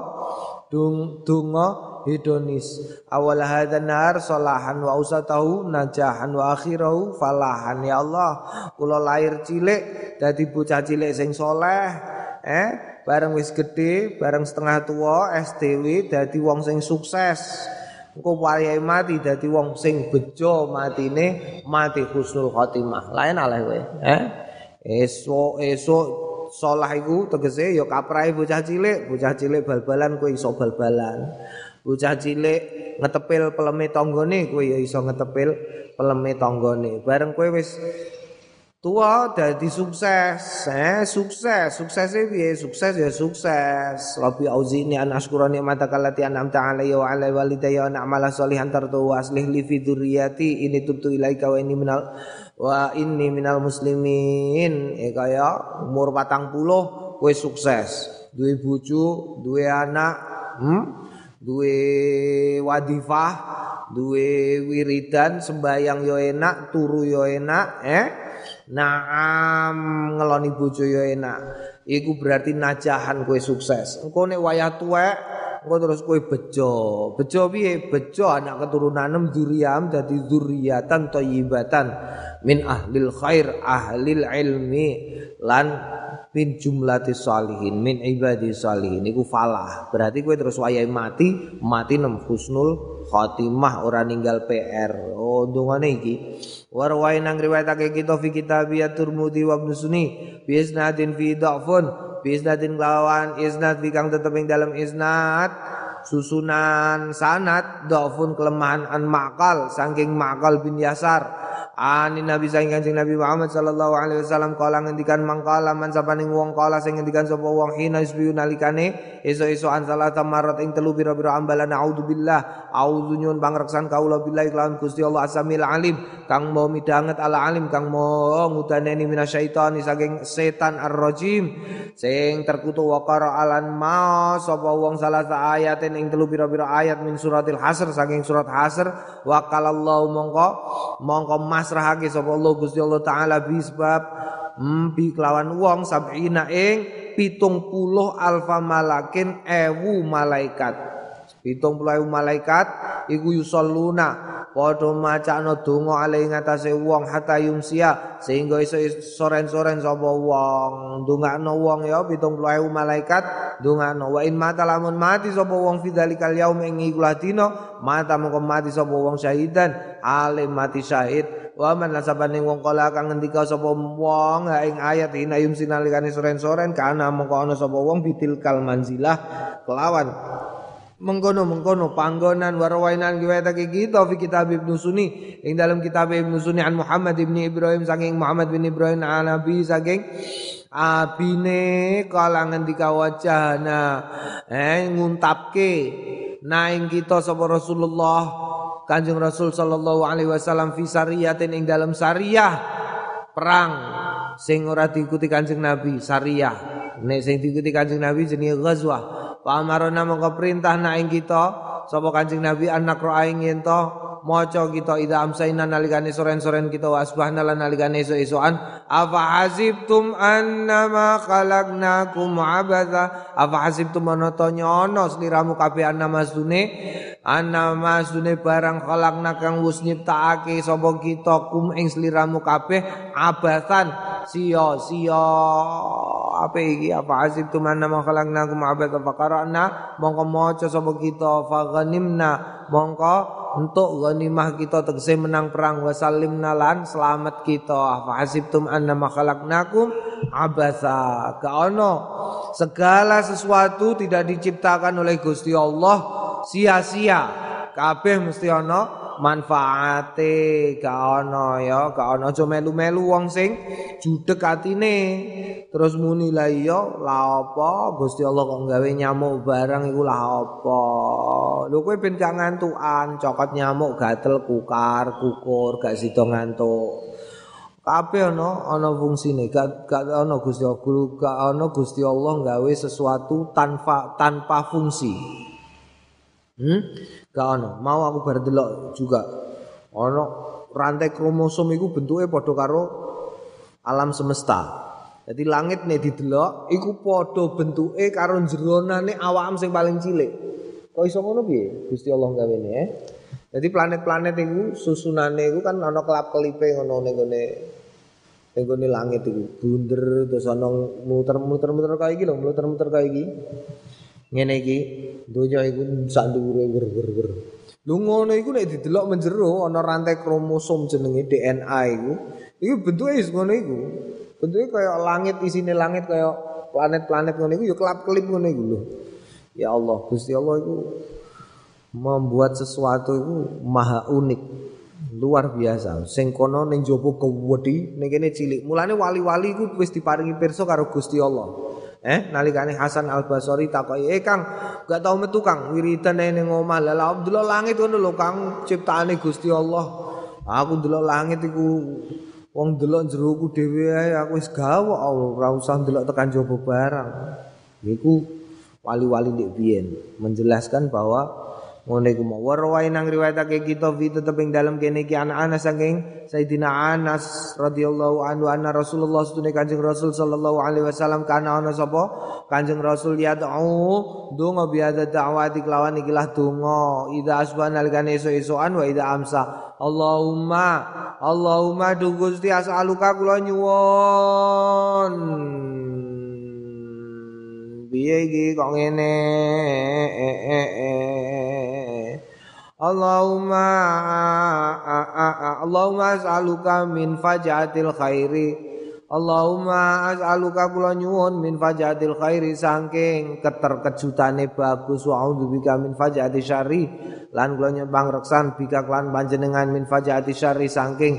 donga hedonis awal hadzan nahar salahan wa usatahu najahan wa akhirahu falahan. Ya Allah kula lahir cilik dadi bocah cilik sing soleh bareng wis gedhe bareng setengah tua SDW dadi wong sing sukses engko wayahe mati dadi wong sing bejo matine mati husnul khotimah lain aleh kowe esuk salah iku tegese ya kaprahe bocah cilik bal-balan kowe iso bal-balan. Bocah cilik ngetepil peleme tanggane kowe ya iso ngetepil peleme tanggane. Bareng kowe wis tuwa dadi sukses. Suksese piye? Sukses ya sukses. Rabbi auzini an asykura nikmataka allati an'amta alayya wa 'ala walidayya wa an a'mala sholihan tardu wa aslih li fi dzurriyyati inni tubtu ilaika wa inni minal muslimin. Kaya umur 40 kowe sukses. Duwe bojo, duwe anak, duwe wadifah, duwe wiridan, sembayang yo enak, turu yo enak, ngeloni bojo yo enak. Iku berarti najahan kowe sukses. Engko nek wayah tuwek, engko terus kowe bejo. Bejo piye? Bejo anak keturunanem dzuriyam dadi dzurriyatan thayyibatan min ahlil khair, ahlil ilmi lan min jumlatis salihin min ibadi salihin iku falah. Berarti kowe terus wayahe mati nem husnul khotimah ora ninggal PR. Oh ndungane iki warwain nang riwayatake kita fi kitabiyat Turmuzi wa Ibn Sunni bi isnadin fi dhafun bi isnadin lawan isnad fi kang tetep ing dalam isnad susunan sanad dhafun kelemahan an maqal saking maqal bin yasar ani nabi saking Kanjeng Nabi Muhammad sallallahu alaihi wasallam kala ngendikan mangkala man sapaning wong kala sing ngendikan sapa wong hina isbiu nalikane esuk-esuk ansalat tamarat ing telu pira-pira ambalan auzubillah auzunyun pangreksan kaula billahi lawan Gusti Allah asamil alim kang mau midhanget ala alim kang mau ngudaneni minasyaitani saking setan ar-rajim sing terkutuk waqara alan ma sapa wong salah sa ayatin ing telu pira-pira ayat min suratil hasr saking surat hasr waqalallahu mongko masrahake sapa Allah Gusti Allah taala bisbab bi kelawan wong sab'ina ing 70 alfa malakin ewu malaikat. 70 malaikat iku yusalluna Podo macakno donga ale ngatasé wong hatta yumsia sehingga iso soren-soren sapa wong. Ndongakno wong ya 70.000 malaikat ndongakno. Wa in mata lamun mati sapa wong fidzalikal yaum ing iku dina mata mung mati sapa wong syahidan ale mati syahid. Wa man nasabane wong kala kang ngendika sapa wong ing ayat ina yumsina likane soren-soren kana mung ana sapa wong bitilkal manzilah kelawan mengkono panggonan warwainan kiweta kita fi kitab Ibn Sunni ing dalam kitab Ibn Sunni an Muhammad ibn Ibrahim saking Muhammad bin Ibrahim an Abi saking abine kalangan dikawajahna nguntapke naing kita sapa Rasulullah Kanjeng Rasul sallallahu alaihi wasallam fi sariyatin ing dalam sariyah perang sing ora diikuti Kanjeng Nabi sariyah nek sing diikuti Kanjeng Nabi jenenge ghazwah. Pamarona mongko perintah naing kita sapa Kanjeng Nabi anak roaing ento maca kita ida amsaina nalikane soren-soren kita wasbahna lan nalikane esuk-esukan afa hasibtum annama khalaqnakum abatha afa hasibtum anotonyono sliramu kabeh annama sune barang khalaqna kang wis nyiptake sapa kita kum ing sliramu kabeh abathan sia-sia apa iki apa azib tu mana menghalangnakum abata fakarana mongko maca sapa kita faghanimna mongko untuk ghanimah kita tegese menang perang wasalimna lan selamat kita fa hasibtum annama khalaqnakum abasa kaono segala sesuatu tidak diciptakan oleh Gusti Allah sia-sia kabeh mesti ana manfaate kaono ya kaono aja melu-melu wong sing judeg atine terus muni la iya la apa Gusti Allah kok gawe nyamuk barang iku la apa lho kowe ben gak ngantukan cokot nyamuk gatel kukar kukur gak sida ngantuk kabeh ana fungsine gak ana Gusti Allah gak ana Gusti Allah gawe sesuatu tanpa fungsi. Gak ono, mau aku bar delok juga. Ono rantai kromosom iku bentuke padha karo alam semesta. Jadi langit nek didelok iku padha bentuke karo jeronane awakam sing paling cilik. Kok iso ngono piye? Gusti Allah gawene. Jadi planet-planet iku susunane iku kan ana kelap-kelipe ngono ning gone langit iku. Bunder terus ana muter-muter kaya iki lho, muter-muter kaya iki. Ngene iki donya iku sak dhuwure wer. Lu ngono iku nek didelok menjero ana rantai kromosom jenenge DNA iku. Iku bentuke ngono iku. Bentuke kaya langit isine langit kaya planet-planet ngono iku ya kelap-kelip ngono iku lho. Ya Allah, Gusti Allah iku membuat sesuatu iku maha unik. Luar biasa. Sing kono ning jaba kuwedi, ning kene cilik. Mulane wali-wali iku wis diparingi pirsa karo Gusti Allah. Nalikane Hasan Al Basri takoki, Kang, gak tau metu Kang, wiridane ning omah. Lah ndelok langit ngono lho Kang, ciptaane Gusti Allah. Aku ndelok langit iku wong ndelok jero ku dhewe ae aku wis gawok ora usah ndelok tekan jaba barang. Niku wali-wali ndek biyen menjelaskan bahwa ngene iku mau warwae nang riwayatake kita fi tetep ing dalem kene iki anak-anak saking Sayyidina Anas radhiyallahu anhu anna Rasulullah sunne Kanjeng Rasul sallallahu alaihi wasallam kana ana sapa Kanjeng Rasul yad'u donga biada da'wati kelawan ikilah donga ida asbana algane esuk-esukan wa ida amsa Allahumma du Gusti as'aluka kula nyuwun piye iki kok ngene Allahumma as'aluka min fajatil khairi Allahumma as'aluka kula nyuwun min fajatil khairi saking keterkejutane bagus wa a'udzubika min fajati syarri lan kula nyembang reksan bika kelan panjenengan min fajati syarri saking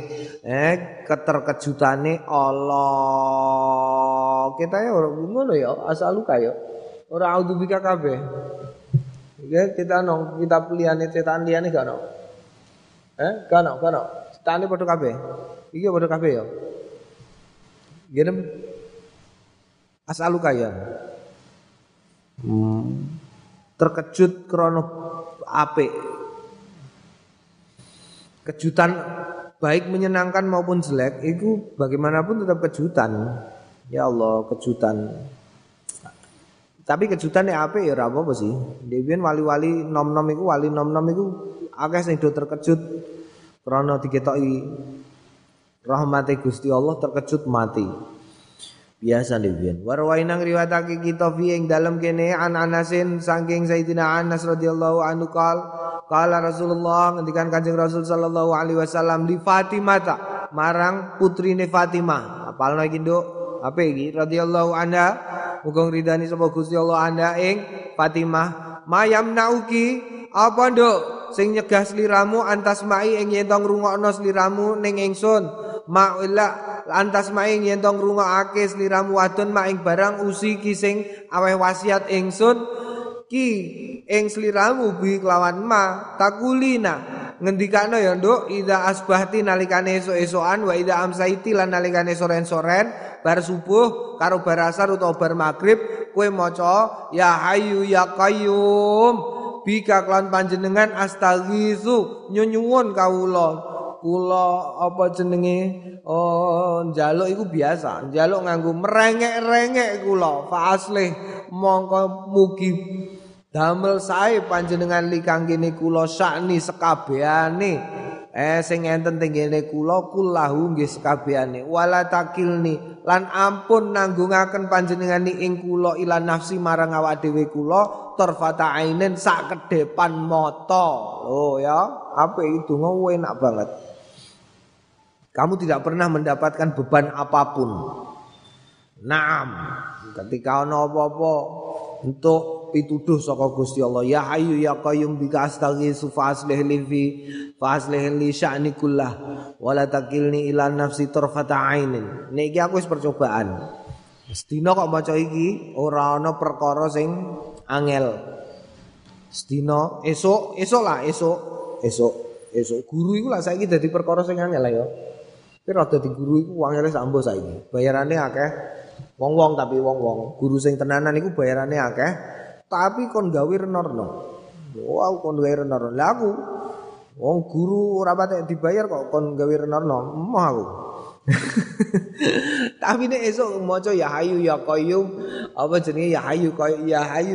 keterkejutane Allah kita ya ora ngono ya as'aluka ya ora a'udzubika kabeh. Oke, kita pilihannya cetaan liane gak no? Gak no. Cetaannya pada kabe, iki pada kabe ya. Gini asal kaya. Terkejut krono ape. Kejutan baik menyenangkan maupun jelek, itu bagaimanapun tetap kejutan. Ya Allah, kejutan. Tapi kejutan ya apa ya apa sih? Debian wali-wali nom-nom iku akeh sing do terkejut Karena diketahui rahmati Gusti Allah terkejut mati. Biasa dibiyen. Warwainang riwayatake kita fi ing dalem kene an Anasin saking Sayyidina Anas radhiyallahu anhu kala Rasulullah ngendikan Kanjeng Rasul sallallahu alaihi wasallam li Fatimah marang putrine Fatimah. Apalno iki nduk? Apa iki? Radhiyallahu anha muga ngridani sapa Gusti Allah anda ing Fatimah. Mayam nauki apa nduk? Sing nyegah sliramu antasmai ing yen to ngrungokno sliramu ning ingsun ma'ila antasmai yen to ngrungokake sliramu wadon maing barang usiki sing aweh wasiat ingsun ki ing sliramu bi kelawan ma takulina ngendikano ya nduk ida asbahti nalikane esuk-esukan wa ida amsaiti lan nalikane soren-soren bar subuh karo bar asar utawa bar magrib kowe maca ya hayyu ya qayyum bika klan panjenengan astaghizu nyuwun kawula kula apa jenenge oh njaluk iku biasa njaluk nganggo merengek-rengek kula fa aslih mongko mugi damel sae panjenengan li kanggene kula sakni sekabehane sing enten tenggene kula kulahu nggih sekabehane wala takilni lan ampun nanggungaken panjenengan ing kula ila nafsi marang awak dhewe kula terfata ainen sak kedepan mata. Oh ya, apa itu ngono enak banget. Kamu tidak pernah mendapatkan beban apapun. Naam, ketika ono apa-apa untuk pituduh saka Gusti Allah, ya hayyu ya qayyum bika astaghiitsu fa'aslih li fi fa'aslih li sya'ni kullah wala takilni ila nafsi terfata ainen. Nek iki aku wis percobaan. Sedina kok maca iki ora ana perkara sing angel. Sedina esuk guru iku lah saiki dadi perkara sing angel ya. Tapi rada di guru iku wangele sambo saiki. Bayarane akeh. Wong-wong tapi wong-wong. Guru sing tenanan iku bayarane akeh, tapi kon gawe renorno. Wah, kon gawe renorno. Lah aku wong guru ora patek dibayar kok kon gawe renorno. Emoh aku. Tapi nek esuk maca ya hayyu ya qayyum apa jenenge ya hayyu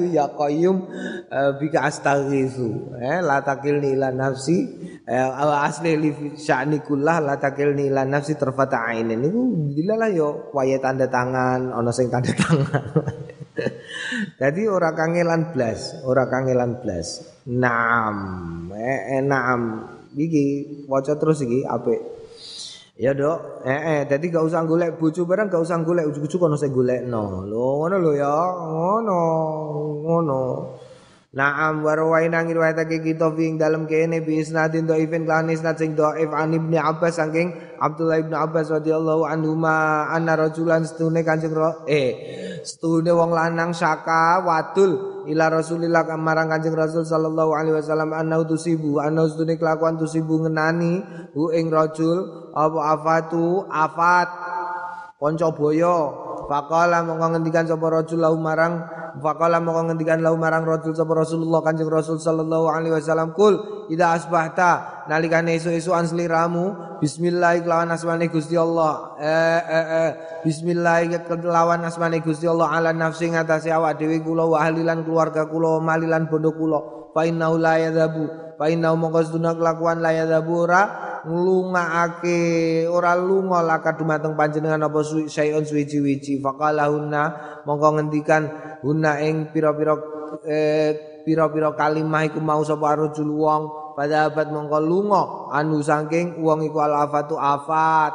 ya qayyum bika astaghiitsu la takilni ila nafsi ala asli li sya'ni kullah la takilni ila nafsi tarfata ainin niku dilalah yo wayahe tanda tangan ana sing tanda tangan. Dadi ora kangelan blas, ora kangelan blas. Naam, naam. Iki waca terus iki apik. Ya dok, tadi gak usah golek bojo barang, gak usah golek ujug-ujug kono sing golekno. Lho ngono lho ya, ngono. Naam warwain nang riwayatake kita wing dalem kene bi isnadin dhaifin lan isnad sing dhaif an Ibnu Abbas saking Abdullah ibn Abbas radhiyallahu anhuma anna rajulan setune Kanjeng setune wong lanang saka wadul ila Rasulillah marang Kanjeng Rasul sallallahu alaihi wasallam anna tusibu anna usdune kelakuan tusibu ngenani hu ing rajul apa afatu afat kanca boyo faqala mongko ngendikan sapa rajul lahu marang faqala mongko ngendikan lahu marang rajul sapa Rasulullah Kanjeng Rasul sallallahu alaihi wasallam kul ida asbahta nalikane esuk-esukan sliramu bismillah kelawan asmane Gusti Allah bismillah kelawan asmane Gusti Allah ala nafsi ngatasi awak dhewe kula wa ahli lan keluarga kula mali lan bondo kula fa inna la yadhabu fa inna mongko seduna kelakuan la yadhabu nglungakake ora lunga laka dumateng panjenengan apa sayon suwi-wiji faqalahunna mongko ngendikan hunna ing pira-pira kalimah iku mau sapa rajul wong padhabat mongko lunga anu saking wong iku alafatu afat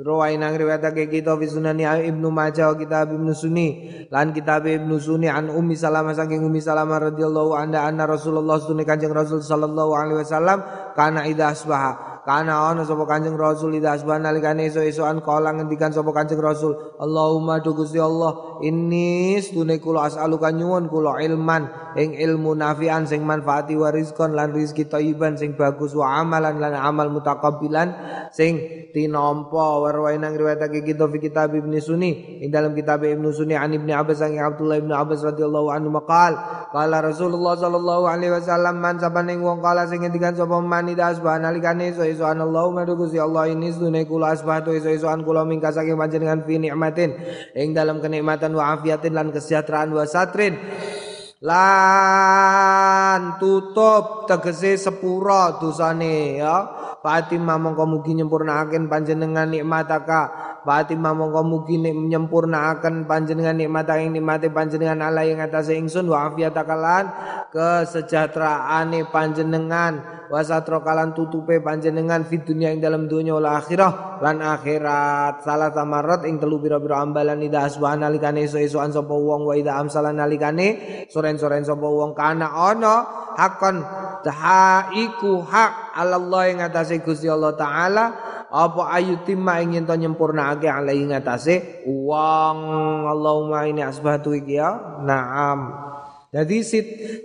Rawainang riwayatake kita fi sunani Ibnu Majah kitab Ibn Sunni lan kitab Ibn Sunni an Umi Salama saking Umi Salama radhiyallahu anha anna Rasulullah sunni Kanjeng Rasul sallallahu alaihi wasallam kana idza asbaha kana ana sapa Kanjeng Rasul idza asbaha nalikane esuk-esukan kala ngendikan sapa Kanjeng Rasul Allahumma du Gusti Allah inni sunni kula as'aluka nyuwun kula ilman ing ilmu nafi'an sing manfaati wa rizqan lan rizki thayyiban sing bagus wa amalan lan amal mutaqabbilan sing dinompo warwainang riwayatake kita fi kitab Ibnu Sunni ing dalam kitab Ibnu Sunni an Ibnu Abbas saking Abdullah ibnu Abbas radhiyallahu anhu maqal qala Rasulullah sallallahu alaihi wasallam man sabaning wong kala sing ngendikan sapa man ida asbanalikane iso-isoan Allahumma dukusi Allah ini sunai kula asbahtu iso-isoan kula mingka saking panjenengan fi nikmatin ing dalam kenikmatan wa afiatin lan kesejahteraan wa satrin lan tutup tegese sepura dosane ya. Fatimah mongko mugi nyempurnaaken panjenengan nikmataka. Fatimah mongko mugi nyempurnaaken panjenengan nikmataka ing nikmate panjenengan ala ing atase ingsun wa afiyataka lan kesejahteraane panjenengan wasatra kalan tutupe panjenengan fid dunya ing dalam donya wal akhirah lan akhirat. Salah tamarat ing telu pira-pira ambalan ida aswa nalikane esuk-esukan sapa wong wa ida amsalan nalikane soren-soren sapa wong kana ana hakon tahaiku hak Allah ing atase Gusti Allah taala apa ayu timma ingin to nyempurnaake ala ing atase wong. Allahumma inni asbahtu iki ya naam. Jadi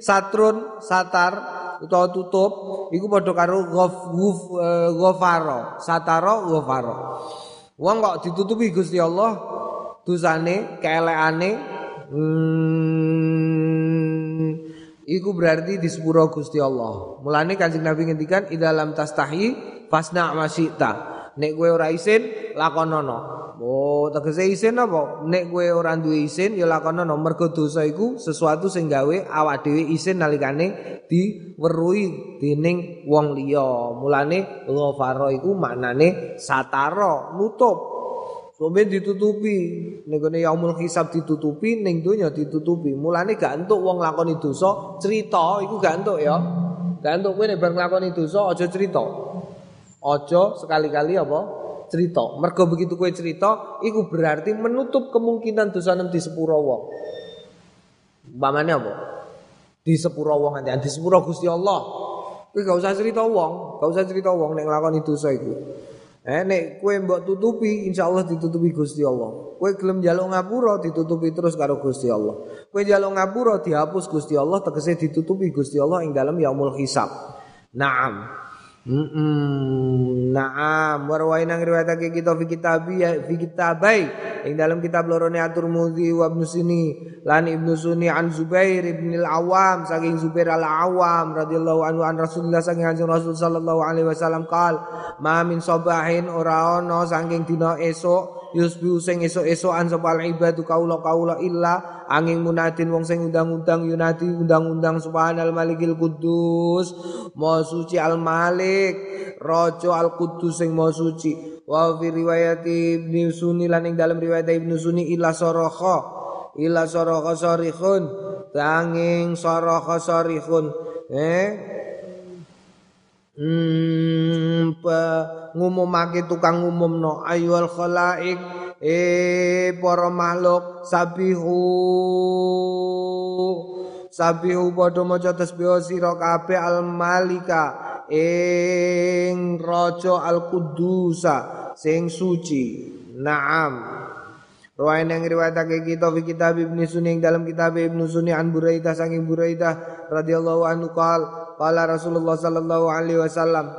satrun satar utawa tutup iku padha karo ghafaro sataro ghafaro. Wong kok ditutupi Gusti Allah dosane keelekane iku berarti disepuro Gusti Allah. Mulane Kanjeng Nabi ngendikan idalam tastahi fasna masita. Nek kowe ora isin lakonono. Oh tegese isin apa? Nek kowe ora duwe isin ya lakonono mergo dosa iku sesuatu sing gawe awak dhewe isin nalikane diweruhi dening wong liya. Mulane ghafara iku maknane satara nutup. Sobe ditutupi, negone yaumul hisab ditutupi, ning donya ditutupi. Mulane gak entuk wong lakoni dosa, cerita iku gak entuk ya. Gak entuk kowe nek bar lakoni dosa aja cerita. Aja sekali-kali apa? Cerita. Mergo begitu kowe cerita, iku berarti menutup kemungkinan dosa nem di sepuro wong. Umpamane apa? Di sepuro wong anti di sepuro Gusti Allah. Kowe gak usah cerita wong, gak usah cerita wong nek lakoni dosa iku. Nek kowe mbok tutupi insyaallah ditutupi Gusti Allah. Kowe gelem njaluk ngapura ditutupi terus karo Gusti Allah. Kowe njaluk ngapura dihapus Gusti Allah tegese ditutupi Gusti Allah ing dalem yaumul hisab. Naam. Naam warwain nang riwayatake kita fi kitabi fi kitabai ing dalem kitab lorone Turmuzi wa Ibn Sunni lan Ibn Sunni an Zubair ibn al-Awwam saking Zubair al-Awwam radhiyallahu anhu an Rasulullah saking Kanjeng Rasul sallallahu alaihi wasallam qala ma min sabahin ora ana saking dina esuk yusbihu sing esuk-esukan sapa ibadu kaula-kaula illa angin munadin wong sing undang-undang yunadi undang-undang subhanal malikil kudus maha suci al malik raja al kudus sing maha suci wa fi riwayat Ibnu Sunni lan ing dalam riwayat Ibnu Sunni illa saraha sarihun tanging saraha sarihun ngumumake tukang ngumumno ayyul khalaik para makhluk sabihu padha maca tasbih sira kabeh al malika ing raja al qudusa sing suci. Naam. Ruwain yang riwayatake kita fi kitab Ibnu Sunni dalam kitab Ibnu Sunni an Buraydah saking Buraydah radhiyallahu anhu qala Rasulullah sallallahu alaihi wasallam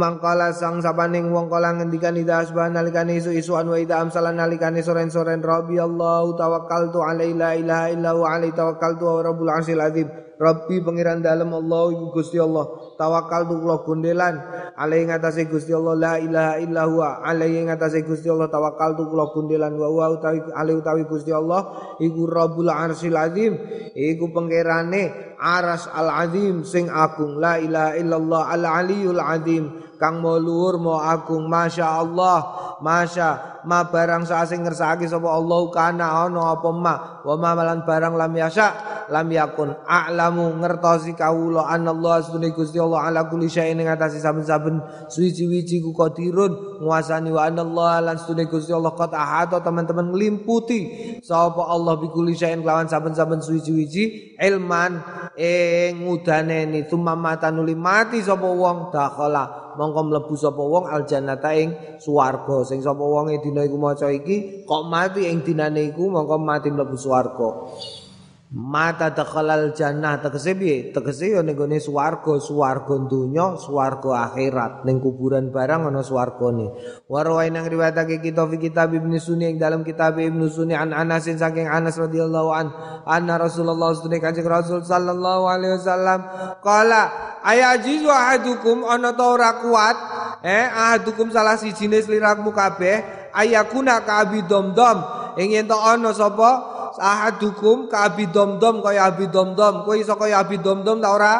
mangkala sang sabaning wong kala ngendikan ida asban nalikane isu-isuan wa ida amsalan nalikane soren-soren rabbi Allah tawakkaltu alaihi la ilaha illa huwa alaihi tawakkaltu wa rabbul arsyil azim. Rabbi pangeran dalem Allah iku Gusti Allah tawakkaltu kula gondelan alaihi ngatasé Gusti Allah la ilaha illa huwa alaihi ngatasé Gusti Allah tawakkaltu kula gondelan wa huwa utawi Gusti Allah iku rabbul arsyil azim iku pangerane Aras al-azim sing agung la ilaha illallah al-aliyul azim kang maha luhur maha agung masya ma barang sing ngersakake sapa Allah kana ana apa ma wa ma lan barang lam yasya lam yakun a'lamu ngertosi kawula anallahu astune Gusti Allah ala kulli syai'in ngatasi saben-saben suwi-wiji ku qadirun nguasani wa anallahu lan astune Gusti Allah qad ahata teman-teman ngliputi sapa Allah bi kulli syai'in lawan saben-saben suwi-wiji ilman ngudaneni tumamatanuli mati sapa wong dakhala mongko mlebu sapa wong aljannata ing swarga sing sapa wonge dina iku maca iki kok mati ing dinane iku mongko mati mlebu swarga mata dakhalal jannah tegese piye tegese ya ning gone swarga swarga donya swarga akhirat ning kuburan barang ana swargane warwain nang riwayatake kita fi kitab Ibnu Sunni ing dalam kitab Ibnu Sunni an Anas saking Anas radhiyallahu an anna Rasulullah sallallahu alaihi wasallam qala ayajizu ahadukum ana ta ora kuat ahadukum salah siji ne sliramu kabeh ayakuna ka abi domdom ing ento ana sapa ahadukum ka Abi Domdom kaya Abi Domdom, kowe iso kaya Abi Domdom ta ora?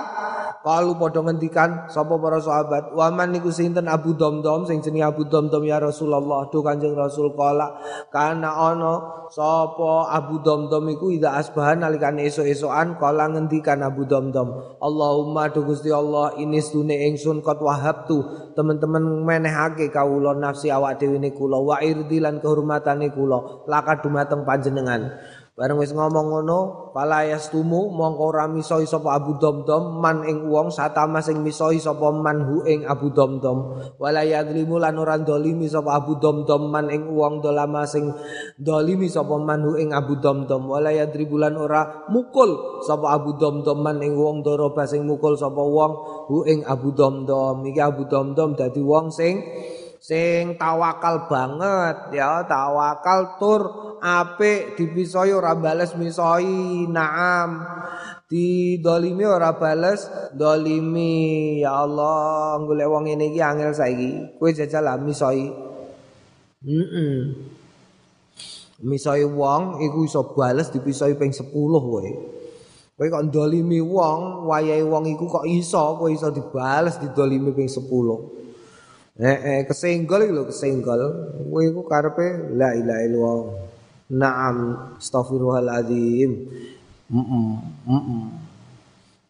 Kalu padha ngendikan sapa para sahabat, wa man niku sinten Abu Domdom sing jenenge Abu Domdom ya Rasulullah. Duh Kanjeng Rasul kala kana ana sapa Abu Domdom iku ida asbahan nalikane esuk-esukan kala ngendikan Abu Domdom, Allahumma duh Gusti Allah ini sedune ingsun qad wahabtu, teman-teman menehake kawula nafsi awak dhewe niku kula wa irdi lan kehormatane kula laka dumateng panjenengan. Bareng wis ngomong ngono, pala yastumu mongko ora misoi sapa Abu Domdom man ing wong satama sing misoi sapa manhu ing Abu Domdom. Wala yadlimu lan ora ndolimi sapa Abu Domdom man ing wong dolama sing ndolimi sapa manhu ing Abu Domdom. Wala yadribu lan ora mukul sapa Abu Domdom man ing wong doroba sing mukul sapa wong hu ing Abu Domdom. Iki Abu Domdom dadi wong sing tawakal banget ya, tawakal tur apik, dipisoi ora bales misoi, naam, didolimi ora bales dolimi. Ya Allah, golek wong ngene iki angel saiki, kowe jajal misoi. Misoi wong iku iso bales dipisoi ping 10 kowe. Kowe kok ndolimi wong, wayahe wong iku kok iso kowe iso dibales didolimi ping 10. Kesenggol iki lho, kesenggol. Kowe iku karepe la ilaha illallah. Naam, astaghfirullahaladzim.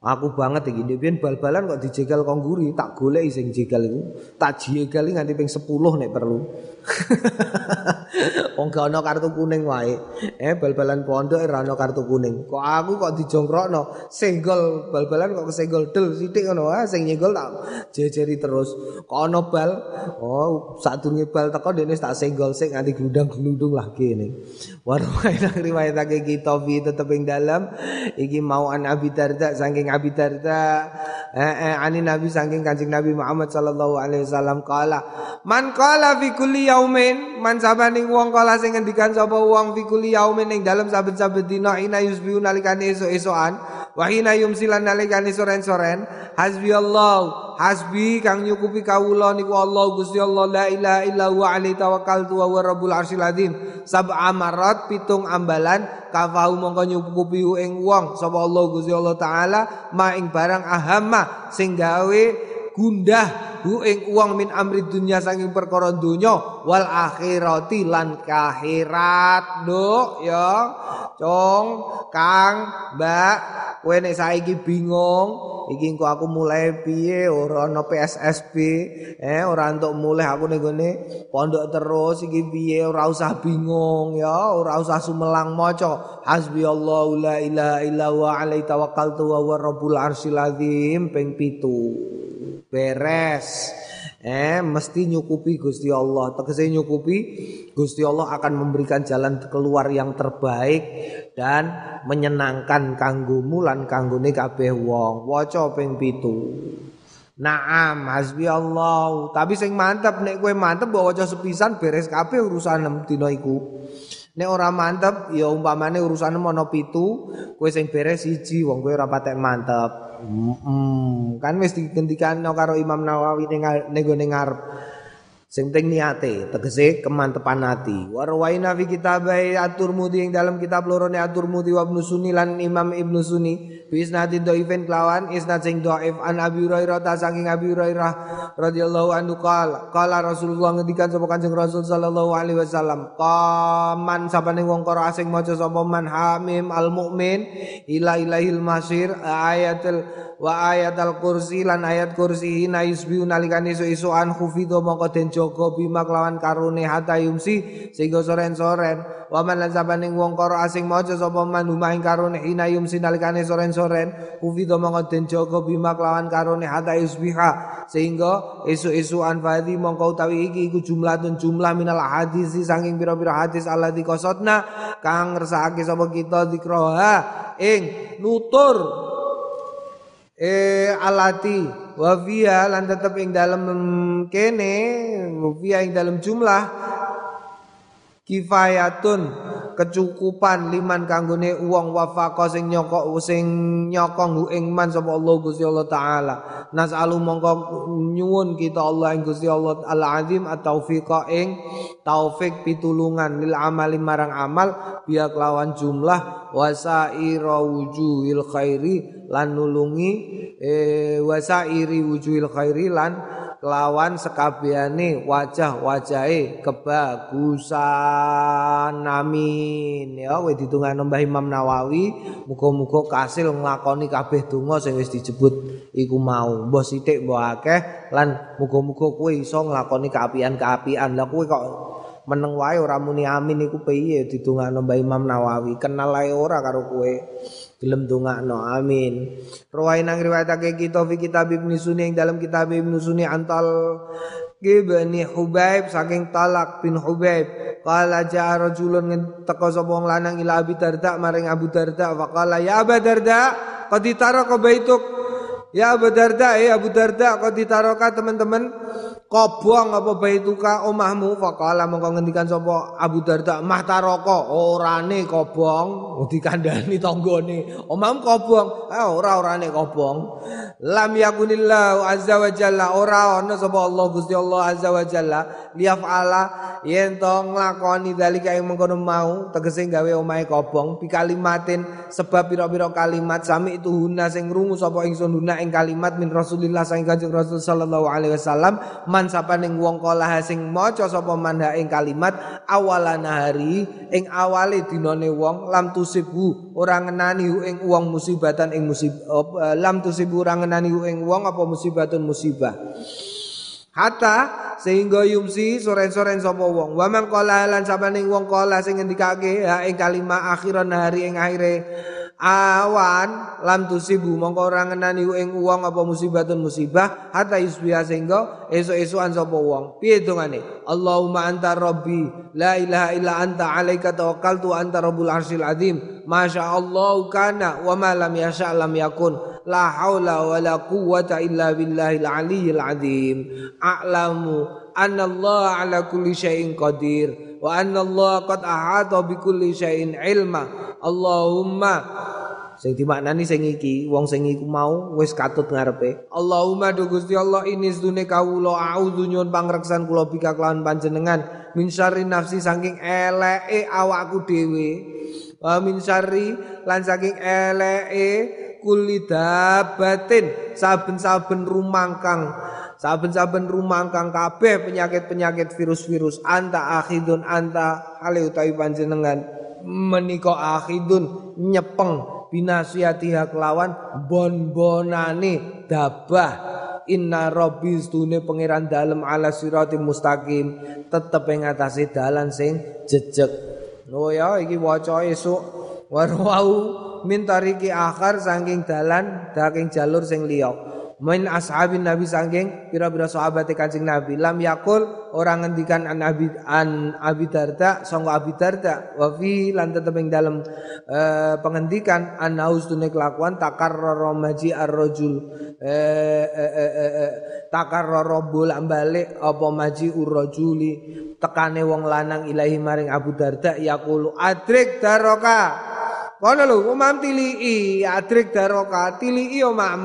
Aku banget iki ndek bal-balan kok dijegal kok ngguri, tak goleki sing jegal iku. Tak jegali nganti ping 10 nek perlu. Wong gak ono kartu kuning wae. Bal-balan pondok ora ono kartu kuning. Kok aku kok dijongkrokno, senggol bal-balan kok kesenggol del sithik ngono. Ah sing nyenggol tak jejeri terus. Kok ono bal, oh sadurunge bal teko dene tak senggol sik nganti glundang-glundung lagi ning. Warwae riwayatake kita fi tetep ing dalem iki mau an Abi Darda saking Abi Darda ani Nabi saking Kanjeng Nabi Muhammad sallallahu alaihi wasallam kala man qala fi kulli yaumin man sabani wong kala sing ngendikan sapa wong fi kulli yaumin ing dalem saben-saben dina ina yusbihu nalikane esuk-esukan wa ina yumsilan nalikane soren-soren hasbi Allah hasbi kang nyukupi kawula niku Allah Gusti Allah la ilaha illa huwa alaihi tawakkaltu wa huwa rabbul arsyil azim sab'a marat pitung ambalan kafahu mongko nyukupi ing wong sapa Allah Gusti Allah taala ma ing barang ahamma sing gawe gundah hu ing wong min amri dunya saking perkara donya wal akhirati lan akhirat. Nduk ya cung kang mbak, kowe nek saiki bingung iki engko aku mulai piye, ora ono PSSB, ora entuk mulih aku ning gone pondok terus iki piye, ora usah bingung ya, ora usah sumelang maca hasbiyallahu la ilaha illa huwa alaihi tawakkaltu wa huwa rabbul arsyil azim ping 7. Beres. Mesti nyukupi Gusti Allah. Tegese nyukupi Gusti Allah akan memberikan jalan keluar yang terbaik dan menyenangkan kanggomu lan kanggone kabeh wong. Waca ping 7. Naam hasbi Allah. Tapi sing mantep nek kowe mantep mbok waca sepisan beres kabeh urusan 6 dina iku. Nek ora mantep ya umpamane urusane ana 7, kowe sing beres 1 wong kowe ora patek mantep. Kan wis digendikane karo Imam Nawawi ning gone ngarep. Sing penting niate, tegese kemantepan ati. Warwaina fi kitabai at-Turmuzi ing dalam kitab loro ne at-Turmuzi wa Ibn Sunni lan Imam Ibn Sunni bi isnadin dhaifin kelawan isnad sing dhaif an Abirairah saking Abirairah radhiyallahu anhu qala qala Rasulullah ngendikan sapa Kanjeng Rasul sallallahu alaihi wasallam qaman sabane wong karo asing maca sapa man hamim al-mukmin ila ilahil masyir ayatul wa ayat al-kursi lan ayat kursi hina yusbihu nalikane isu-isuan khufidho mongko den jaga bima kelawan karone hatta yumsi sehingga soren-soren wa man lansabaning wong karo asing maca sapa man humaing karone hina yumsi nalikane soren-soren khufidho mongko den jaga bima kelawan karone hatta yusbiha sehingga isu-isuan fadhi mongko utawi iki iku jumlatun jumlah minal hadis saking pira-pira hadis alladzi qasatna kang ngersakake sapa kita dikroha ing nutur alati wafia lan tetep ing dalam kene wafia ing dalam jumlah kifayatun kecukupan liman kanggone uang wafaqo sing nyokok sing nyokong ing man sapa Allah Gusti Allah taala. Nas'alu mongko nyuwun kita Allah ing Gusti Allah al-azim at-taufiqa ing taufik pitulungan lil amali marang amal biya kelawan jumlah wasaira wujuhil khairi lan nulungi wasairi wujuhil khairi lan kelawan sekabiane wajah-wajahe kebagusan. Amin. Ya wis ditungane Mbah Imam Nawawi, muga-muga kasil nglakoni kabeh donga sing wis dijebut iku mau. Mbah sithik mbah akeh lan muga-muga kowe iso nglakoni kaapian-kaapian. Lah kowe kok meneng wae ora muni amin iku piye ditungane Mbah Imam Nawawi. Kenal ae ora karo kowe. Gelem dongakno. Amin. Ruwain nang riwayatake kita fi kitab Ibn Sunni ing dalam kitab Ibn Sunni antal ibni Hubaib saking Talak bin Hubaib qala ja'a rajulun teko sapa wong lanang ila Abi Darda maring Abu Darda faqala ya Abu Darda qad taraka baituk ya Abu Darda ya Abu Darda qad taraka teman-teman kobong apa baituka omahmu faqala mongko ngendikan sapa Abu Darda mah taraka orane kobong dikandani tanggane omahmu kobong ora orane kobong lam yakunillahu azza wa jalla ora ana sapa Allah Gusti Allah azza wa jalla liyafala yen to nglakoni dalika ing mengkono mau tegese gawe omahe kobong pikalimatin sebab pira-pira kalimat sami itu huna sing rungu sapa ingsun huna ing kalimat min Rasulillah saking Kanjeng Rasul sallallahu alaihi wasallam man sapaning wong kala sing maca sapa manha ing kalimat awalana hari ing awale dinane wong lam tusibu ora ngenani ing wong musibatan ing musibah lam tusibu ora ngenani ing wong apa musibatun musibah hatta sehingga yumsi soren-soren sapa wong wa man qala lan sapaning wong kala sing ngendikake ha ing kalimat akhiran hari ing akhire awan lam tusibu mongko ora ngenani ing wong apa musibatun musibah hatta isbiya sehingga esuk-esukan sapa wong piye dongane Allahumma anta rabbi la ilaha illa anta alaika tawakkaltu anta rabbul arsyil azim masyaallahu kana wa ma lam yasha lam yakun la haula wa la quwwata illa billahil aliyyil azim a'lamu anna Allah ala kulli syai'in qadir wa anna Allah qad ahata bi kulli syai'in ilma. Allahumma sing dimaknani sing iki wong sing iku mau wis katut ngarepe Allahumma do Gusti Allah ini sedune kawula auzu nyuwun pangreksan kula bika kelawan panjenengan min syarri nafsi saking eleke awakku dhewe wa min syarri lan saking eleke kulidabatin saben-saben rumangkang kabeh penyakit-penyakit virus-virus anta akhidun anta hale utawi panjenengan menika akhidun nyepeng binasiyatiha kelawan bon-bonane dabah inna rabbi istune pangeran dalem ala siratim mustaqim tetep ing atase dalan sing jejeg. Oh ya iki waca esuk warau min tariki akhar saking dalan saking jalur sing liya min ashabin nabi sangking pira-pira sahabate Kanjeng Nabi lam yakul orang ngendikan an Abi Darda sangko Abi Darda wa fi lan tetep ing dalem pengendikan an hausune kelakuan takarrara maji ar-rajul takarrara bola balik apa maji ur-rajuli tekane wong lanang ilahi maring Abu Darda yaqulu adrik daraka kono lho umam tilii adrik daraka tilii umam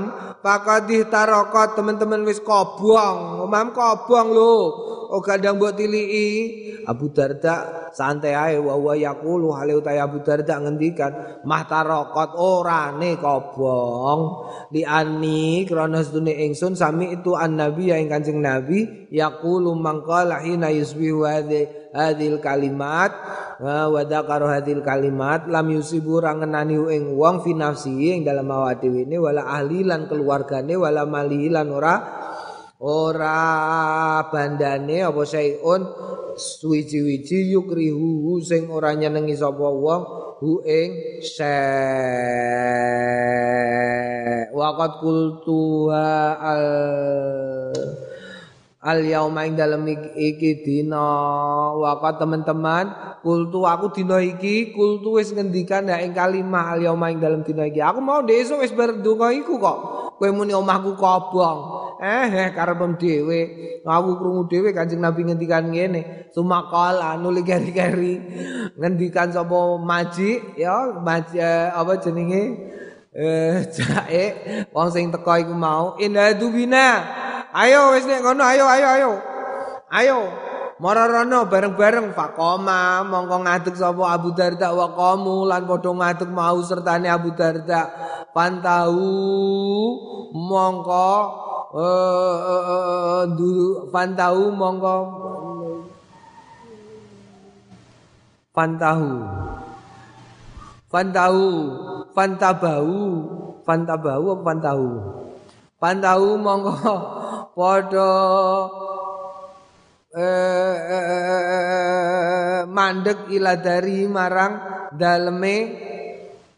pakadih taraka teman-teman wis kobong umam kobong lho oh kadang mbok tilii Abu Darda santai ae wa wa yaqulu hale utaya Abu Darda ngendikan mah tarakot orane kobong liani krana sedune ingsun sami itu annabi ya ing Kanjeng Nabi yaqulu mangqala hina yusbihu hadil kalimat wa dzakaro hadil kalimat lam yusibu ra ngenani ing wong fi nafsihi ing dalem awake dhewe ne wala ahli lan keluargane wala mali lan ora bandane apa sayun suwi-wiji yukrihu sing ora nyenengi sapa wong hu ing waqad qultuha al yauma ing dalem iki dina waqat teman-teman kultu aku dina iki kultu wis ngendikan ya ing kalimah al yauma ing dalem dina iki aku mau dhewe wis berduka iku kok kowe muni omahku kobong karepem dhewe. Ngawu krungu dhewe Kanjeng Nabi ngendikan ngene, sumakala nuligari-gari ngendikan sapa maji ya apa jenenge jae wong sing teko iku mau inadubina. Ayo wis nek ngono ayo. Ayo mararana bareng-bareng faqoma mongko ngadeg sapa Abu Darda wa qamu lan padha ngadeg mau sertane Abu Darda pantahu mongko pantahu mongko padha mandek ila dari marang daleme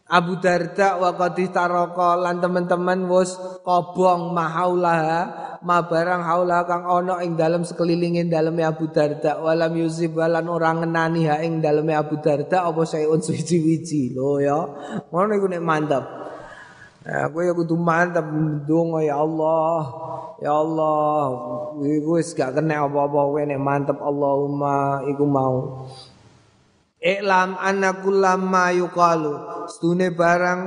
Abu Darda wa qadhi taraka lan teman-teman wis kobong mahaulah ma barang haula kang ana ing dalem sekelilinge daleme Abu Darda walam yusib lan ora ngenani ha ing daleme Abu Darda apa sayun siji-wiji lho ya ngono iku nek mantep. Aku ya kudu mantep ndonga ya Allah. Ya Allah, wis gak kena apa-apa kowe nek mantep Allahumma iku mau. Iklam annakullama yuqalu. Stune barang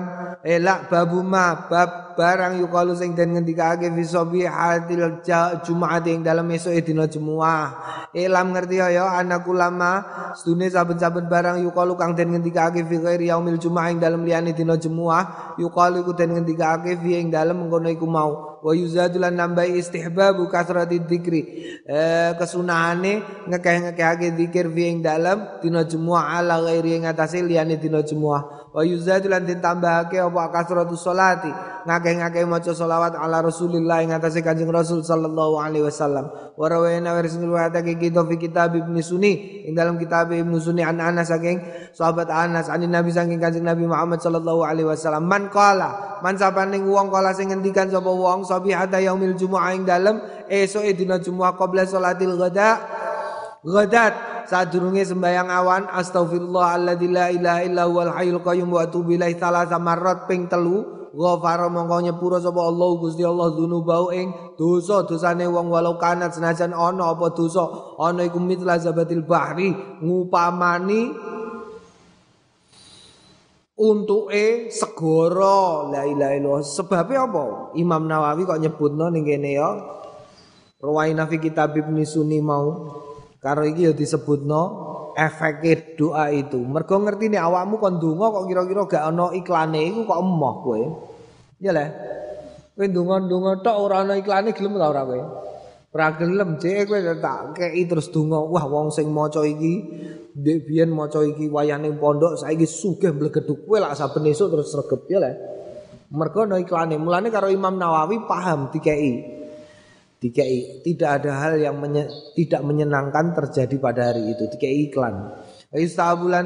elak babuma bab barang yuqalu sing den ngendikake fi sobihatil Jumat ing dalem esuk dina Jumat. Iklam ngerti ya annakullama stune saben-saben barang yuqalu kang den ngendikake fi ghairi yaumil Jumat ing dalem liyane dina Jumat yuqalu iku den ngendikake fi ing dalem mengkono iku mau. Wa yuzadulan nambai istihbabu kasrati dzikri kesunahane ngekeh-ngekehake dzikir fi ing dalem dina Jumat ala ghairi ing atase liyane dina Jumat wa yuzadulan ditambahake apa kasratu sholati ngekeh-ngekeh maca sholawat ala Rasulillah ing atase Kanjeng Rasul sallallahu alaihi wasallam wa rawaina warasuluhatake kita fi kitab Ibn Sunni ing dalem kitab Ibn Sunni an Anas saking sahabat Anas anin Nabi saking Kanjeng Nabi Muhammad sallallahu alaihi wasallam man qala man sapaning wong kala sing ngendikan sapa wong sabihata yaumil Jumu'ah ing dalem esoke dina Jumu'ah qabla sholatil ghadat sadurunge sembayang awan astaghfirullahalladzi la ilaha illa huwal hayyul qayyum wa atubu ilaihi tsalasa marrat ping 3 ghafara mongko nyepura sapa Allah Gusti Allah dzunubau ing dosa-dosane wong walau kanat senajan ana apa dosa ana iku mitla zabatil bahri ngupamani untuke segara la ilaha illallah sebabe apa Imam Nawawi kok nyebutno ning kene ya Ruwainah fi kitab Ibnu Sunni mau karo iki ya disebutno efek doa itu. Mergo ngerti nek awakmu kon donga kok kira-kira gak ana iklane iku kok emoh kowe. Ya le. Kowe donga-donga tok ora ana iklane gelem ta ora kowe? Ora gelem, dhek kowe tak keki terus donga. Wah, wong sing maca iki ndek biyen maca iki wayane pondok saiki sugih mlegeduk kowe lak saben esuk terus regep ya le. Mergo ana iklane. Mulane karo Imam Nawawi paham dikeki. Dikei tidak ada hal yang tidak menyenangkan terjadi pada hari itu. Dikei iklan. Istabulan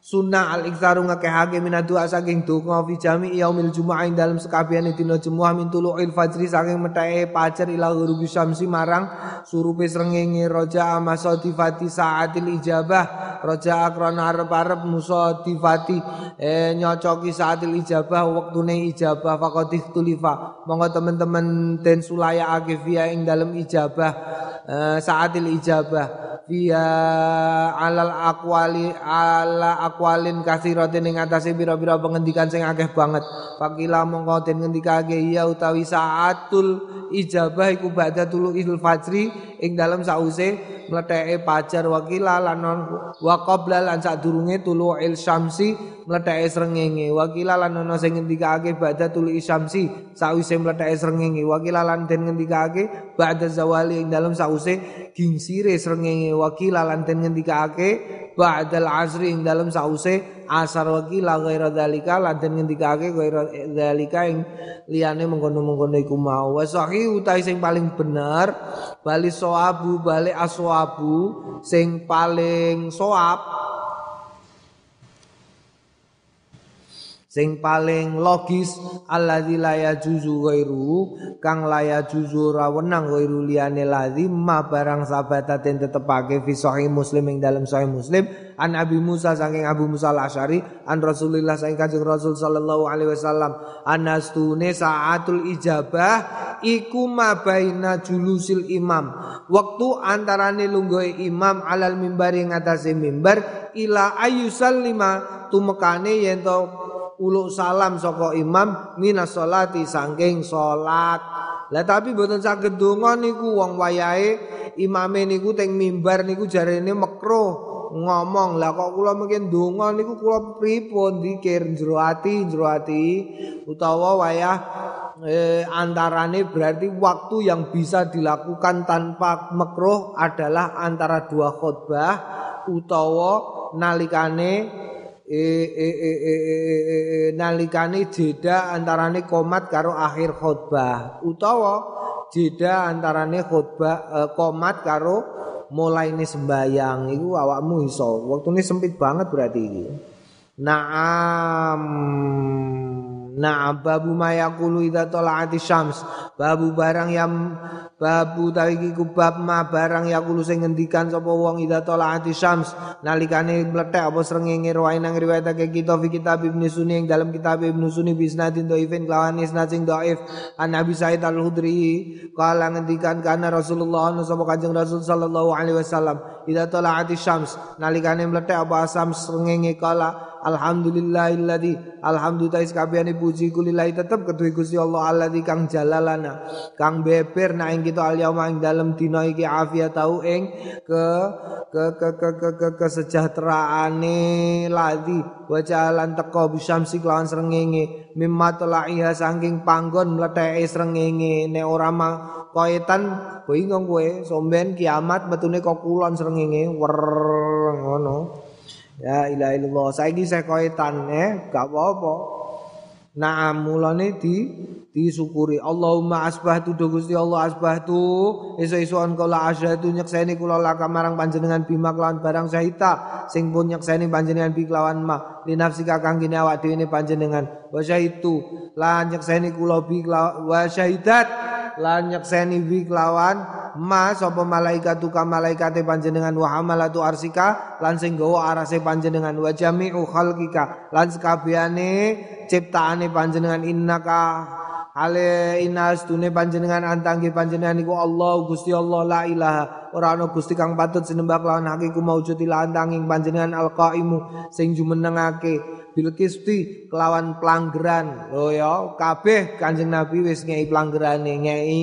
sunnah al-iksaru ngakehake minadua saking donga fi jami yaumil Jumat ing dalem sekabehane dina Jumat min tulu'il fajri saking metake pacer ila ghurubi syamsi marang surupe srengenge roja amasatifati saatil ijabah roja akrana arep-arep musatifati nyocoki saatil ijabah wektune ijabah faqatih tulifa monggo teman-teman den sulaya akifia ing dalem ijabah saatil ijabah via alal aqwali ala aqwalin katsiratin ing atase pira-pira pengendikan sing akeh banget fakila mongko den ngendikake ya utawi saatul ijabah iku ba'da tulu'il fajri ing dalem sause mleteke pajar wakila lan wa qabla lan sadurunge tulu'il syamsi mleteke srengenge wakila lan ana sing ngendikake ba'da tulu'il syamsi sause mleteke srengenge wakila lan den ngendikake ba'da zawali ing dalem sause gingsire srengenge wakila lan den ngendikake ba'dal asri ing dalem sause asar wakila ghaira dzalika lan den ngendikake ghaira dzalika ing liyane mengkono-mengkono iku mau wasahi utahe sing paling bener bali soabu bali aswabu sing paling soab sing paling logis alladzi la yajuzu ghairu kang la yajuzu ra wenang ghairu liyane ladzi ma barang sabataten tetepake fi sahih Muslim ing dalam sahih Muslim an Abi Musa saking Abu Musa al-Asyari an Rasulillah saking Kanjeng Rasul sallallahu alaihi wasallam anastune saatul ijabah iku mabaina julusil imam, waktu antarane lungguhe imam alal mimbari ngatasi mimbar ila ayyusal lima tumekane yento uluk salam soko imam minas sholati sangking sholat. Lah tapi boten saged donga niku wong wayahe imame niku teng mimbar niku jarene makruh ngomong. Lah kok kula mungkin donga niku kula pripun dzikir jero ati utawa wayah antarane berarti waktu yang bisa dilakukan tanpa makruh adalah antara dua khutbah utawa nalikane jeda antarane komat karo akhir khutbah utawa jeda antarane khutbah komat karo mulaine sembayang. Iku awakmu iso, waktune sempit banget berarti iki. Na'am babu mayaqulu idza tala'ati syams, babu barang yang babu tawiki kubab ma barang yaqulu sing ngendikan sapa wong idza tala'ati syams nalikane mlethek apa srengenge rawainang riwayatake kita fi kitab Ibn Sunni ing dalam kitab Ibn Sunni bisnadin dhaifin lawan isnad sing dhaif an Abi Said al Khudri kala ngendikan kana Rasulullah sapa Kanjeng Rasul sallallahu alaihi wasallam idza tala'ati syams nalikane mlethek apa asam srengenge kala alhamdulillahilladzi alhamdulillah kabehane puji kulillahi tetep keduwe Gusti Allah alladzi kang jalalana kang beber nak ing kita alyauma ing dalem dina iki afiat tau ing ke kesejahteraane ladzi wajalan teko bisamsi lawan srengenge mimma talaiha saking panggon mleteke srengenge nek ora koetan bingung kowe somben kiamat metune kok kulon srengenge wer ngono. Ya ilaha illallah saiki sekoetan gak apa-apa. Naam mulane disyukuri Allahumma asbahtu do Gusti Allah asbahtu esuk-esukan kula asyhadu nyekseni kula laka marang panjenengan bima kelawan barang syahita sing pun nyekseni panjenengan bi kelawan ma linafsika kang kene awak dhewe panjenengan wa syahitu lan nyekseni kula bi wa syahidat lan nyekseni bi kelawan ma sapa malaikat tuka malaikate panjenengan wa hamalatu arsika lan sing gawa arase panjenengan wa jami'u khalqika lan sakabehane ciptaane panjenengan innaka ale inastune panjenengan antangge panjenengan iku Allah Gusti Allah la ilaha ora ana gusti kang patut sinembah lawan hak iku maujud ilantanging panjenengan alqaimu sing jumenengake bil kisti kelawan pelanggeran. Lho ya kabeh Kanjeng Nabi wis ngeki pelanggerane ngeki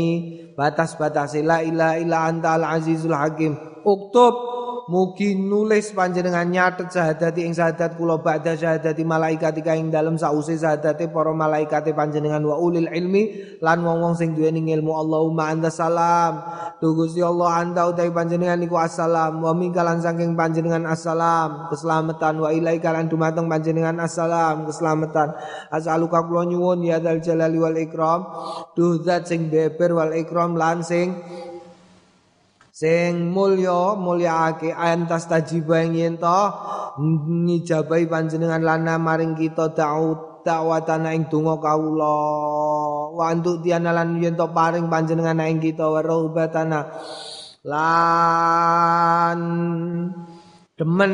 batas-batas la ilaha illa antal azizul hakim. Uktub mugi nulis panjenengan nyatet syahadati ing syahadat kula ba'da syahadati malaikatika ing dalem sause syahadate para malaikate panjenengan wa ulil ilmi lan wong-wong sing duweni ilmu. Allahumma anta salam tu Gusti Allah anta utai panjenengan iku assalam wa mingkalan saking panjenengan assalam keselamatan wa ilaika lan dumateng panjenengan assalam keselamatan. As'aluka kula nyuwun ya dzal jalali wal ikram duh zat sing beber wal ikram lan sing mulya mulyaake antas tajiba ing yen to ngijabahi panjenengan lana maring kita dakwatana ing donga kawula wa antuk tianalan yen to paring panjenengan ing kita warobatana lan demen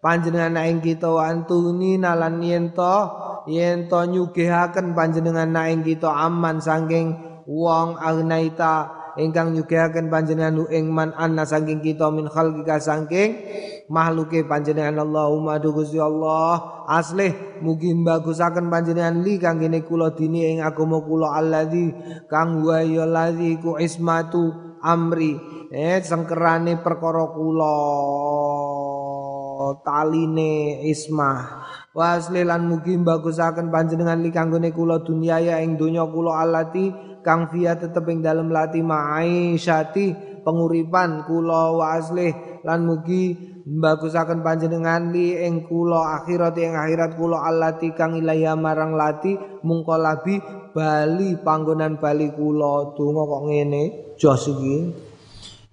panjenengan ing kita wa antuni nalan yen to nyugihaken panjenengan ing kita aman saking wong agnaita engkang nyugihaken panjenengan ing man anna saking kita min khalqika saking makhluke panjenengan. Allahumma du Gusti Allah aslih mugi bagusaken panjenengan li kang ngene kula dini ing agama kula allazi kang wa ya allazi ku ismatu amri sengkerane perkara kula taline ismah wa aslih lan mugi bagusaken panjenengan li kang ngene kula dunya ya ing donya kula allati kang fiya tetep ing dalem lati ma'aisyati penguripan kula wa aslih lan mugi mbagusaken panjenengan li ing kula akhirat ing akhirat kula allati kang ilaiha marang lati mungko labi bali panggonan bali kula. Donga kok ngene jos iki.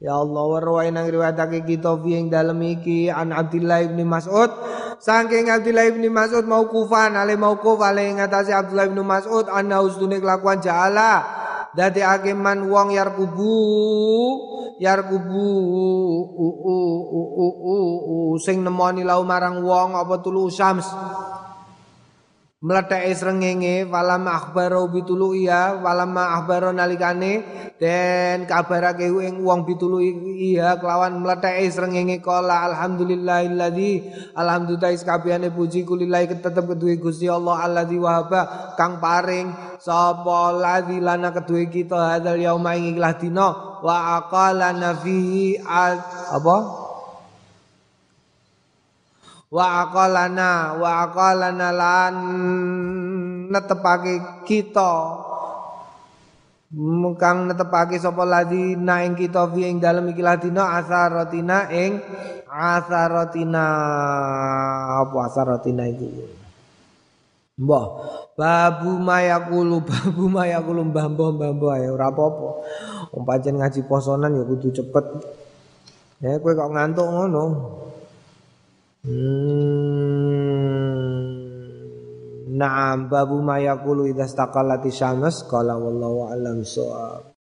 Ya Allah warwain nang riwayatake kita fi ing dalem iki an Abdullah ibni Mas'ud saking Abdullah ibni Mas'ud mauqufan ale mauquf ale ngatasi Abdullah ibni Mas'ud ana usdune kelakuan ja'ala dadi akeman wong yarkubu sing nemoni lau marang wong apa tulu syams meledak srengenge walam akhbaro bitulu iya walam akhbaro nalikane den kabarake ing wong bitulu iya kelawan meledak srengenge kala alhamdulillahilladzi alhamdulillah kabehane puji kulillahi tetep keduwe Gusti Allah alladzi wahaba kang paring sapa ladzi lana keduwe kita hadzal yauma ing ikhlas dina wa aqalana fihi apa wa aqalana lan netepake kita mungkang netepake sapa ladina ing kita fi ing dalem iki ladina asaratina ing asaratina apa asaratina iki mbah babu mayakulu mbah-mbah ae ora apa-apa wong pancen ngaji posonan ya kudu cepet ya kowe kok ngantuk ngono. Na'am babu ma yaqulu idza istaqallati syams qala wallahu a'lam bissawab.